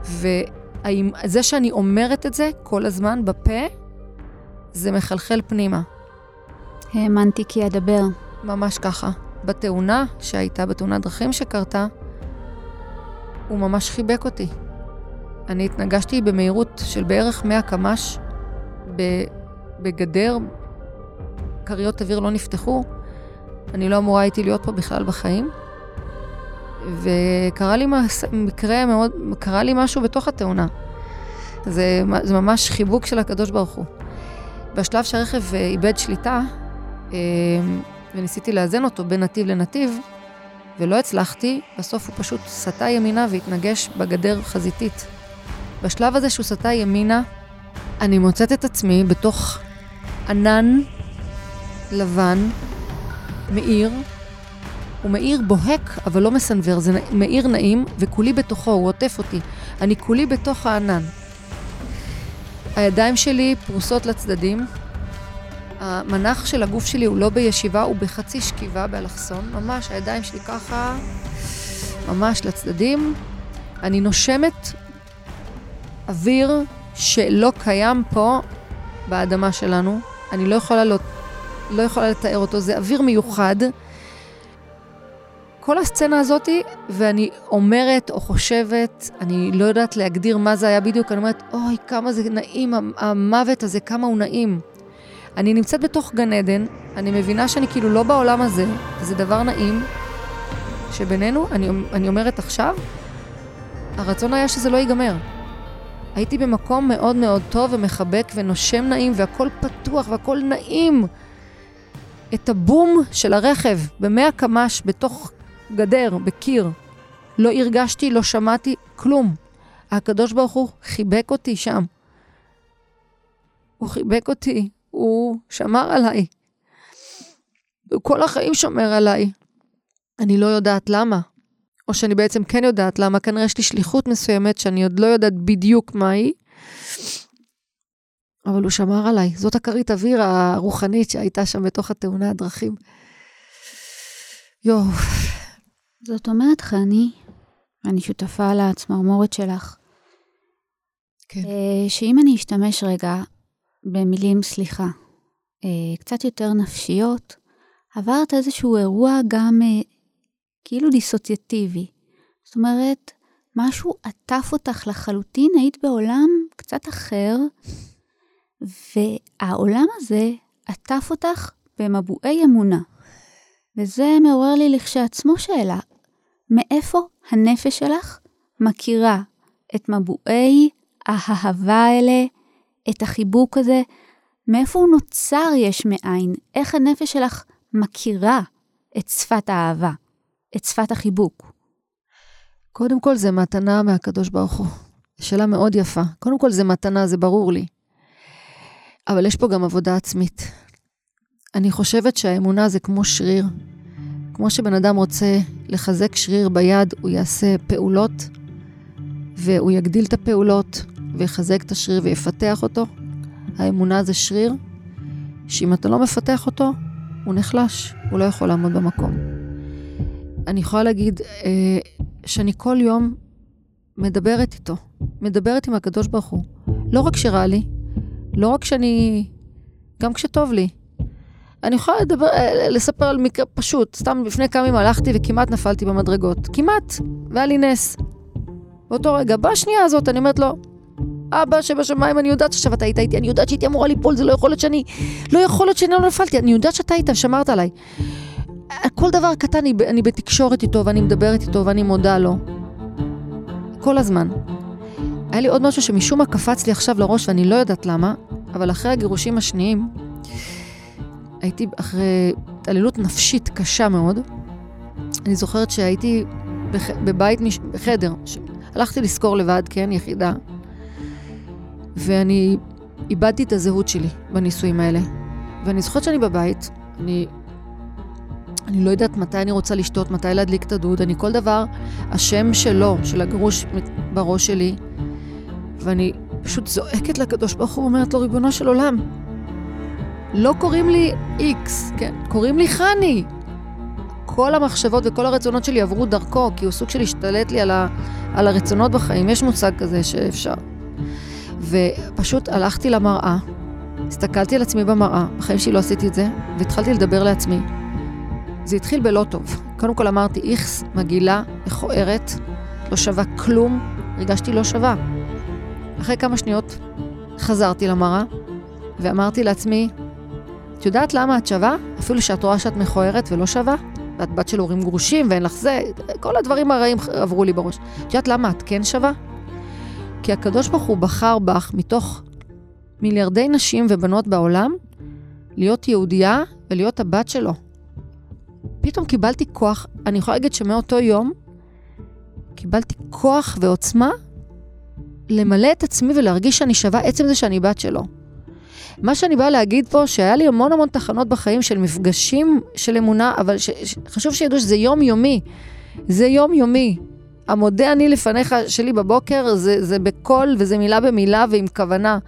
וזה שאני אומרת את זה כל הזמן בפה, זה מחלחל פנימה. האמנתי כי אדבר. ממש ככה. בתאונה שהייתה, בתאונת דרכים שקרתה, הוא ממש חיבק אותי. אני התנגשתי במהירות של בערך מאה קילומטר, בגדר, קריות אוויר לא נפתחו, אני לא אמורה הייתי להיות פה בכלל בחיים, וקרה לי מקרה מאוד, קרה לי משהו בתוך התאונה. זה, זה ממש חיבוק של הקדוש ברוך הוא. בשלב שהרכב איבד שליטה, וניסיתי לאזן אותו בין נתיב לנתיב, ולא הצלחתי, בסוף הוא פשוט סטה ימינה והתנגש בגדר חזיתית. בשלב הזה שהוא סטה ימינה, אני מוצאת את עצמי בתוך ענן לבן, מאיר, הוא מאיר בוהק, אבל לא מסנבר, זה מאיר נעים, וכולי בתוכו, הוא עוטף אותי. אני כולי בתוך הענן. הידיים שלי פרוסות לצדדים, המנח של הגוף שלי הוא לא בישיבה, הוא בחצי שכיבה באלכסון, ממש הידיים שלי ככה, ממש לצדדים. אני נושמת אוויר שלא קיים פה באדמה שלנו, אני לא יכולה, לא, לא יכולה לתאר אותו, זה אוויר מיוחד. כל הסצנה הזאת, ואני אומרת או חושבת, אני לא יודעת להגדיר מה זה היה בדיוק, אני אומרת, אוי, כמה זה נעים, המוות הזה, כמה הוא נעים. אני נמצאת בתוך גן עדן, אני מבינה שאני כאילו לא בעולם הזה, זה דבר נעים, שבינינו, אני, אני אומרת עכשיו, הרצון היה שזה לא ייגמר. הייתי במקום מאוד מאוד טוב ומחבק ונושם נעים, והכל פתוח והכל נעים. את הבום של הרכב במאה קמ"ש בתוך גדר, בקיר, לא הרגשתי, לא שמעתי, כלום. הקדוש ברוך הוא חיבק אותי שם. הוא חיבק אותי, הוא שמר עליי. כל החיים שומר עליי. אני לא יודעת למה. או שאני בעצם כן יודעת למה, כנראה יש לי שליחות מסוימת שאני עוד לא יודעת בדיוק מה היא. אבל הוא שמר עליי. זאת הכרית אוויר הרוחנית שהייתה שם בתוך התאונה הדרכים. יו. זאת אומרת, חני, אני שותפה על הצמרמורת שלך. כן. שאם אני אשתמש רגע במילים, סליחה, קצת יותר נפשיות, עברת איזשהו אירוע גם כאילו דיסוציאטיבי. זאת אומרת, משהו עטף אותך לחלוטין, היית בעולם קצת אחר, והעולם הזה עטף אותך במבואי אמונה. וזה מעורר לי לכשעצמו שאלה, מאיפה הנפש שלך מכירה את מבואי האהבה האלה, את החיבוק הזה? מאיפה הוא נוצר יש מאין? איך הנפש שלך מכירה את שפת האהבה, את שפת החיבוק? קודם כל זה מתנה מהקדוש ברוך הוא. שאלה מאוד יפה. קודם כל זה מתנה, זה ברור לי. אבל יש פה גם עבודה עצמית. אני חושבת שהאמונה זה כמו שריר. כמו שבן אדם רוצה לחזק שריר ביד, הוא יעשה פעולות, והוא יגדיל את הפעולות, ויחזק את השריר ויפתח אותו. האמונה זה שריר, שאם אתה לא מפתח אותו, הוא נחלש, הוא לא יכול לעמוד במקום. אני יכולה להגיד אה, שאני כל יום מדברת איתו, מדברת עם הקדוש ברוך הוא. לא רק שרע לי, לא רק שאני, גם כשטוב לי. אני יכולה לדבר, לספר על מקרה פשוט. סתם לפני כמה ימים הלכתי וכמעט נפלתי במדרגות. כמעט, והיה לי נס. באותו רגע, בשנייה הזאת, אני אומרת לו, אבא שבשמיים, אני יודעת ששבת היית איתי, אני יודעת שהייתי אמורה ליפול, זה לא יכול להיות שאני, לא יכול להיות שאני לא נפלתי, אני יודעת שאתה היית, שמרת עליי. כל דבר קטן, אני, אני בתקשורת איתו, ואני מדברת איתו, ואני מודה לו. כל הזמן. היה לי עוד משהו שמשום מה קפץ לי עכשיו לראש, ואני לא יודעת למה, אבל אחרי הגירושים השניים, הייתי אחרי התעללות נפשית קשה מאוד, אני זוכרת שהייתי בח... בבית, מש... בחדר, ש... הלכתי לזכור לבד, כן, יחידה, ואני איבדתי את הזהות שלי בניסויים האלה, ואני זוכרת שאני בבית, אני... אני לא יודעת מתי אני רוצה לשתות, מתי להדליק את הדוד, אני כל דבר, השם שלו, של הגירוש בראש שלי, ואני פשוט זועקת לקדוש ברוך הוא, אומרת לו, ריבונו של עולם, לא קוראים לי איקס, כן? קוראים לי חני. כל המחשבות וכל הרצונות שלי עברו דרכו, כי הוא סוג של השתלט לי על, ה, על הרצונות בחיים. יש מושג כזה שאפשר. ופשוט הלכתי למראה, הסתכלתי על עצמי במראה, בחיים שלי לא עשיתי את זה, והתחלתי לדבר לעצמי. זה התחיל בלא טוב. קודם כל אמרתי, איכס, מגילה, מכוערת, לא שווה כלום, הרגשתי לא שווה. אחרי כמה שניות חזרתי למראה, ואמרתי לעצמי, את יודעת למה את שווה? אפילו שאת רואה שאת מכוערת ולא שווה, ואת בת של הורים גרושים ואין לך זה, כל הדברים הרעים עברו לי בראש. את יודעת למה את כן שווה? כי הקדוש ברוך הוא בחר בך מתוך מיליארדי נשים ובנות בעולם, להיות יהודייה ולהיות הבת שלו. פתאום קיבלתי כוח, אני יכולה להגיד שמאותו יום, קיבלתי כוח ועוצמה למלא את עצמי ולהרגיש שאני שווה עצם זה שאני בת שלו. מה שאני באה להגיד פה, שהיה לי המון המון תחנות בחיים של מפגשים של אמונה, אבל ש, ש, חשוב שידעו שזה יום יומי, זה יום יומי. המודה אני לפניך שלי בבוקר, זה, זה בכל וזה מילה במילה ועם כוונה.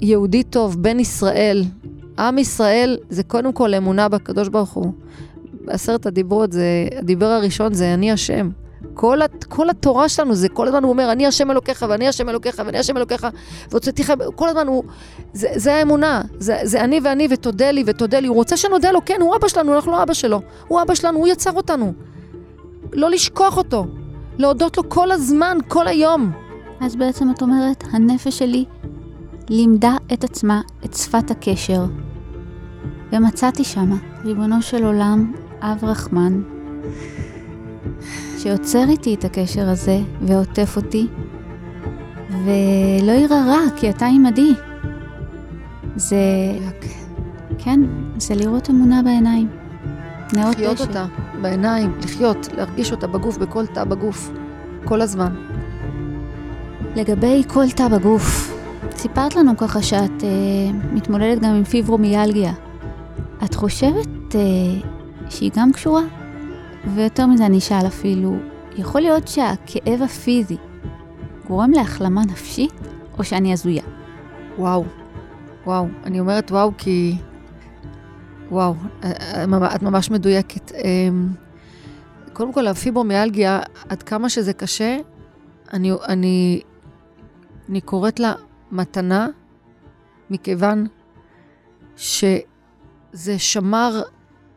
יהודי טוב, בן ישראל, עם ישראל זה קודם כל אמונה בקדוש ברוך הוא. בעשרת הדיברות, זה, הדיבר הראשון זה אני השם. כל, כל התורה שלנו זה כל הזמן הוא אומר, אני השם אלוקיך, ואני השם אלוקיך, ואני השם אלוקיך, והוצאתיך, כל הזמן הוא, זה, זה האמונה, זה, זה אני ואני, ותודה לי, ותודה לי, הוא רוצה שנודה לו, כן, הוא אבא שלנו, אנחנו לא אבא שלו, הוא אבא שלנו, הוא יצר אותנו. לא לשכוח אותו, להודות לו כל הזמן, כל היום. אז בעצם את אומרת, הנפש שלי לימדה את עצמה, את שפת הקשר, ומצאתי שמה, ריבונו של עולם, אב רחמן, שיוצר איתי את הקשר הזה, ועוטף אותי, ולא יירא רע, כי אתה עימדי. זה... כן, זה לראות אמונה בעיניים. לחיות אותה בעיניים, לחיות, להרגיש אותה בגוף, בכל תא בגוף, כל הזמן. לגבי כל תא בגוף, סיפרת לנו ככה שאת uh, מתמודדת גם עם פיברומיאלגיה. את חושבת uh, שהיא גם קשורה? ויותר מזה אני שאל אפילו, יכול להיות שהכאב הפיזי גורם להחלמה נפשית, או שאני הזויה? וואו, וואו, אני אומרת וואו כי... וואו, את ממש מדויקת. קודם כל, הפיברומיאלגיה, עד כמה שזה קשה, אני, אני, אני קוראת לה מתנה, מכיוון שזה שמר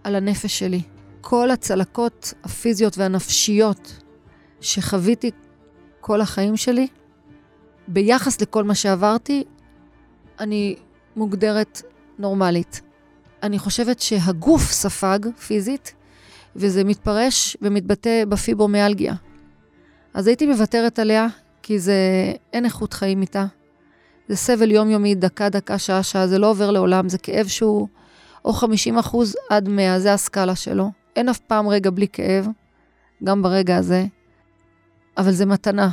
על הנפש שלי. כל הצלקות הפיזיות והנפשיות שחוויתי כל החיים שלי, ביחס לכל מה שעברתי, אני מוגדרת נורמלית. אני חושבת שהגוף ספג פיזית, וזה מתפרש ומתבטא בפיברומיאלגיה. אז הייתי מבטרת עליה, כי זה אין איכות חיים איתה. זה סבל יומיומי, דקה, דקה, שעה, שעה, זה לא עובר לעולם, זה כאב שהוא או חמישים אחוז עד מאה, זה הסקאלה שלו. אין אף פעם רגע בלי כאב, גם ברגע הזה, אבל זה מתנה.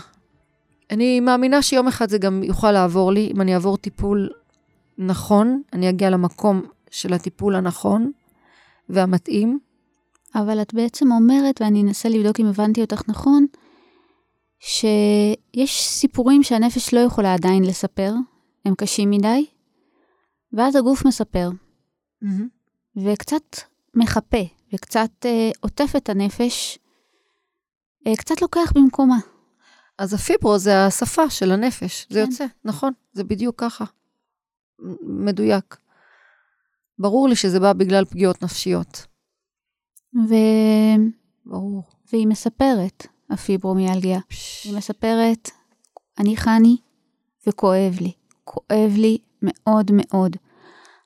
אני מאמינה שיום אחד זה גם יוכל לעבור לי, אם אני אעבור טיפול נכון, אני אגיע למקום של הטיפול הנכון והמתאים. אבל את בעצם אומרת, ואני אנסה לבדוק אם הבנתי אותך נכון, שיש סיפורים שהנפש לא יכולה עדיין לספר, הם קשים מדי, ואז הגוף מספר, mm-hmm. וקצת מחפה, וקצת אה, עוטף את הנפש, אה, קצת לוקח במקומה. אז הפיברו זה השפה של הנפש, כן. זה יוצא, נכון, זה בדיוק ככה, מדויק. ברור לי שזה בא בגלל פגיעות נפשיות. ו... ברור. והיא מספרת, הפיברומיאלגיה. פש... היא מספרת, אני חני, וכואב לי. כואב לי מאוד מאוד.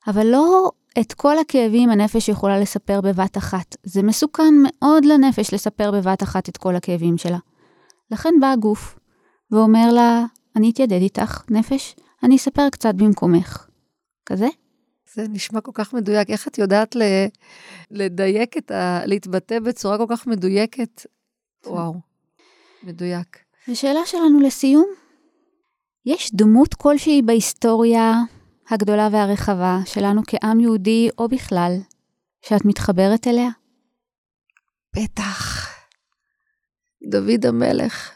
אבל לא את כל הכאבים הנפש יכולה לספר בבת אחת. זה מסוכן מאוד לנפש לספר בבת אחת את כל הכאבים שלה. לכן בא הגוף ואומר לה, אני אתיידד איתך, נפש, אני אספר קצת במקומך. כזה? זה נשמע כל כך מדויק. איך את יודעת לדייק את ה... להתבטא בצורה כל כך מדויקת? וואו, מדויק. השאלה שלנו לסיום, יש דמות כלשהי בהיסטוריה הגדולה והרחבה שלנו כעם יהודי או בכלל, שאת מתחברת אליה? בטח. דוד המלך.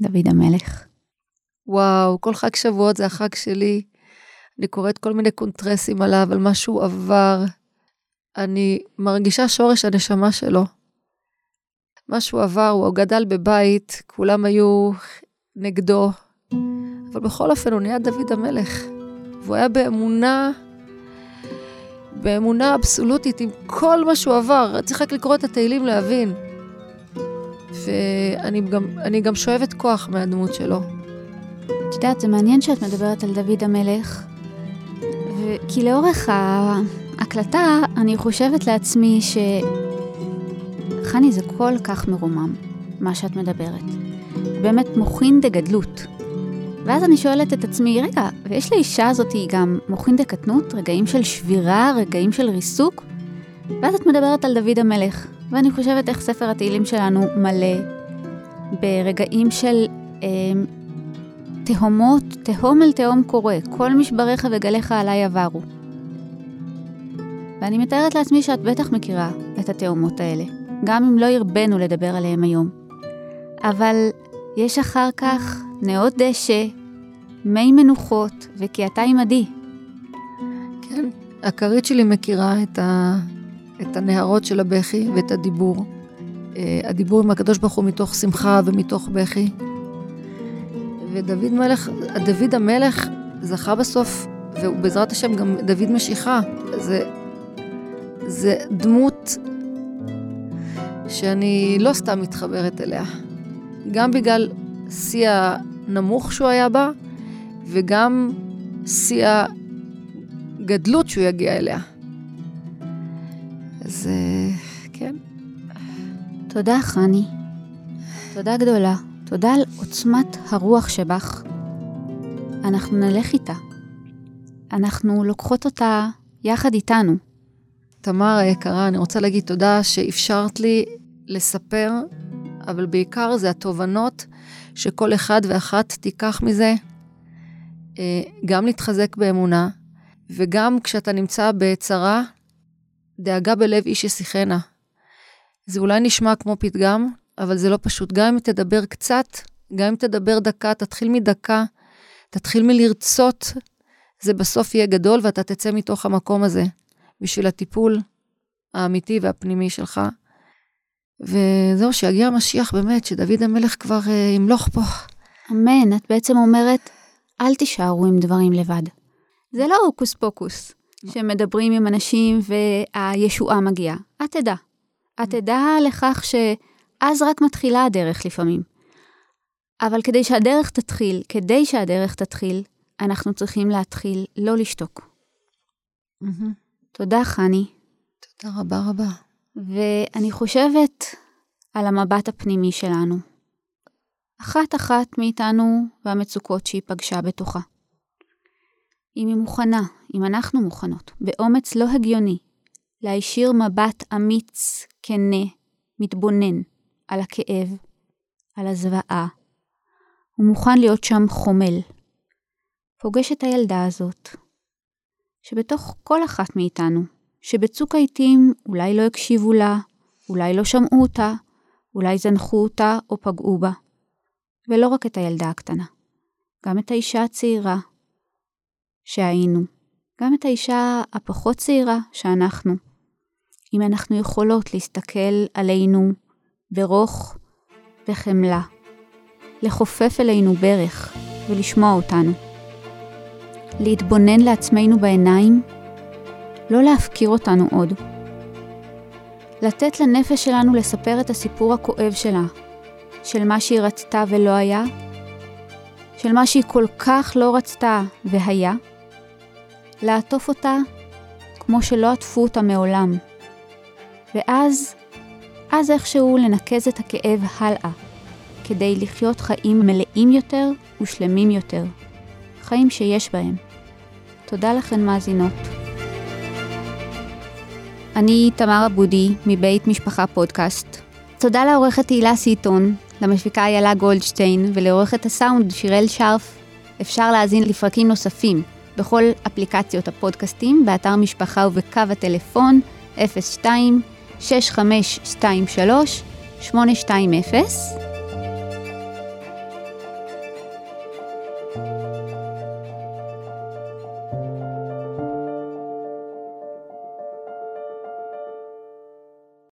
דוד המלך. וואו, כל חג שבועות זה החג שלי. אני קוראת כל מיני קונטרסים עליו, על מה שהוא עבר. אני מרגישה שורש הנשמה שלו. מה שהוא עבר, הוא גדל בבית, כולם היו נגדו. אבל בכל אופן הוא נהיה דוד המלך. והוא היה באמונה, באמונה אבסולוטית עם כל מה שהוא עבר. צריך רק לקרוא את התהילים להבין. ואני גם, אני גם שואבת כוח מהדמות שלו. את יודעת, זה מעניין שאת מדברת על דוד המלך, כי לאורך ההקלטה אני חושבת לעצמי ש... חני, זה כל כך מרומם, מה שאת מדברת. באמת מוכין דגדלות. ואז אני שואלת את עצמי, רגע, ויש לאישה הזאת גם מוכין דקטנות, רגעים של שבירה, רגעים של ריסוק? ואז את מדברת על דוד המלך, ואני חושבת איך ספר התהילים שלנו מלא ברגעים של... אה, תהומות, תהום אל תהום קורא, כל משבריך וגליך עליי עברו. ואני מתארת לעצמי שאת בטח מכירה את התהומות האלה, גם אם לא הרבנו לדבר עליהם היום. אבל יש אחר כך נאות דשא, מי מנוחות, וכי אתה עימדי. כן, הכרית שלי מכירה את, ה, את הנהרות של הבכי ואת הדיבור. הדיבור עם הקדוש ברוך הוא מתוך שמחה ומתוך בכי. ודוד מלך, דוד המלך זכה בסוף, ובעזרת השם גם דוד משיחה. זה, זה דמות שאני לא סתם מתחברת אליה. גם בגלל שיא הנמוך שהוא היה בה, וגם שיא הגדלות שהוא יגיע אליה. אז כן. תודה חני. תודה גדולה. תודה על עוצמת הרוח שבך. אנחנו נלך איתה. אנחנו לוקחות אותה יחד איתנו. תמר היקרה, אני רוצה להגיד תודה שאפשרת לי לספר, אבל בעיקר זה התובנות שכל אחד ואחת תיקח מזה, גם להתחזק באמונה, וגם כשאתה נמצא בצרה, דאגה בלב איש ישיחנה. זה אולי נשמע כמו פתגם, אבל זה לא פשוט. גם אם תדבר קצת, גם אם תדבר דקה, תתחיל מדקה, תתחיל מלרצות, זה בסוף יהיה גדול, ואתה תצא מתוך המקום הזה, בשביל הטיפול האמיתי והפנימי שלך. וזהו, שיגיע המשיח באמת, שדוד המלך כבר אה, ימלוך פה. אמן, את בעצם אומרת, אל תישארו עם דברים לבד. זה לא הוקוס פוקוס, שמדברים עם אנשים והישועה מגיעה. את תדע. את תדע לכך שאז רק מתחילה הדרך לפעמים. אבל כדי שהדרך תתחיל, כדי שהדרך תתחיל, אנחנו צריכים להתחיל לא לשתוק. תודה חני. תודה רבה רבה. ואני חושבת על המבט הפנימי שלנו. אחת אחת מאיתנו והמצוקות שהיא פגשה בתוכה. אם היא מוכנה, אם אנחנו מוכנות, באומץ לא הגיוני, להישיר מבט אמיץ, כנה, מתבונן על הכאב, על הזוועה, הוא מוכן להיות שם חומל. פוגש את הילדה הזאת, שבתוך כל אחת מאיתנו, שבצוק העיתים אולי לא הקשיבו לה, אולי לא שמעו אותה, אולי זנחו אותה או פגעו בה. ולא רק את הילדה הקטנה, גם את האישה הצעירה שהיינו, גם את האישה הפחות צעירה שאנחנו. אם אנחנו יכולות להסתכל עלינו ברוך וחמלה, לחופף אלינו ברך ולשמוע אותנו, להתבונן לעצמנו בעיניים, לא להפקיר אותנו עוד, לתת לנפש שלנו לספר את הסיפור הכואב שלה, של מה שהיא רצתה ולא היה, של מה שהיא כל כך לא רצתה והיה, לעטוף אותה כמו שלא עטפו אותה מעולם, ואז, אז איכשהו לנקז את הכאב הלאה, כדי לחיות חיים מלאים יותר ושלמים יותר, חיים שיש בהם. תודה לכן מאזינות. אני תמר אבודי מבית משפחה פודקאסט. תודה לעורכת תהילה סיטון, למשפיקה איילה גולדשטיין ולעורכת הסאונד שירל שרף. אפשר להאזין לפרקים נוספים בכל אפליקציות הפודקאסטים, באתר משפחה ובקו הטלפון אפס שתיים שש חמש שתיים שלוש שמונה שתיים אפס.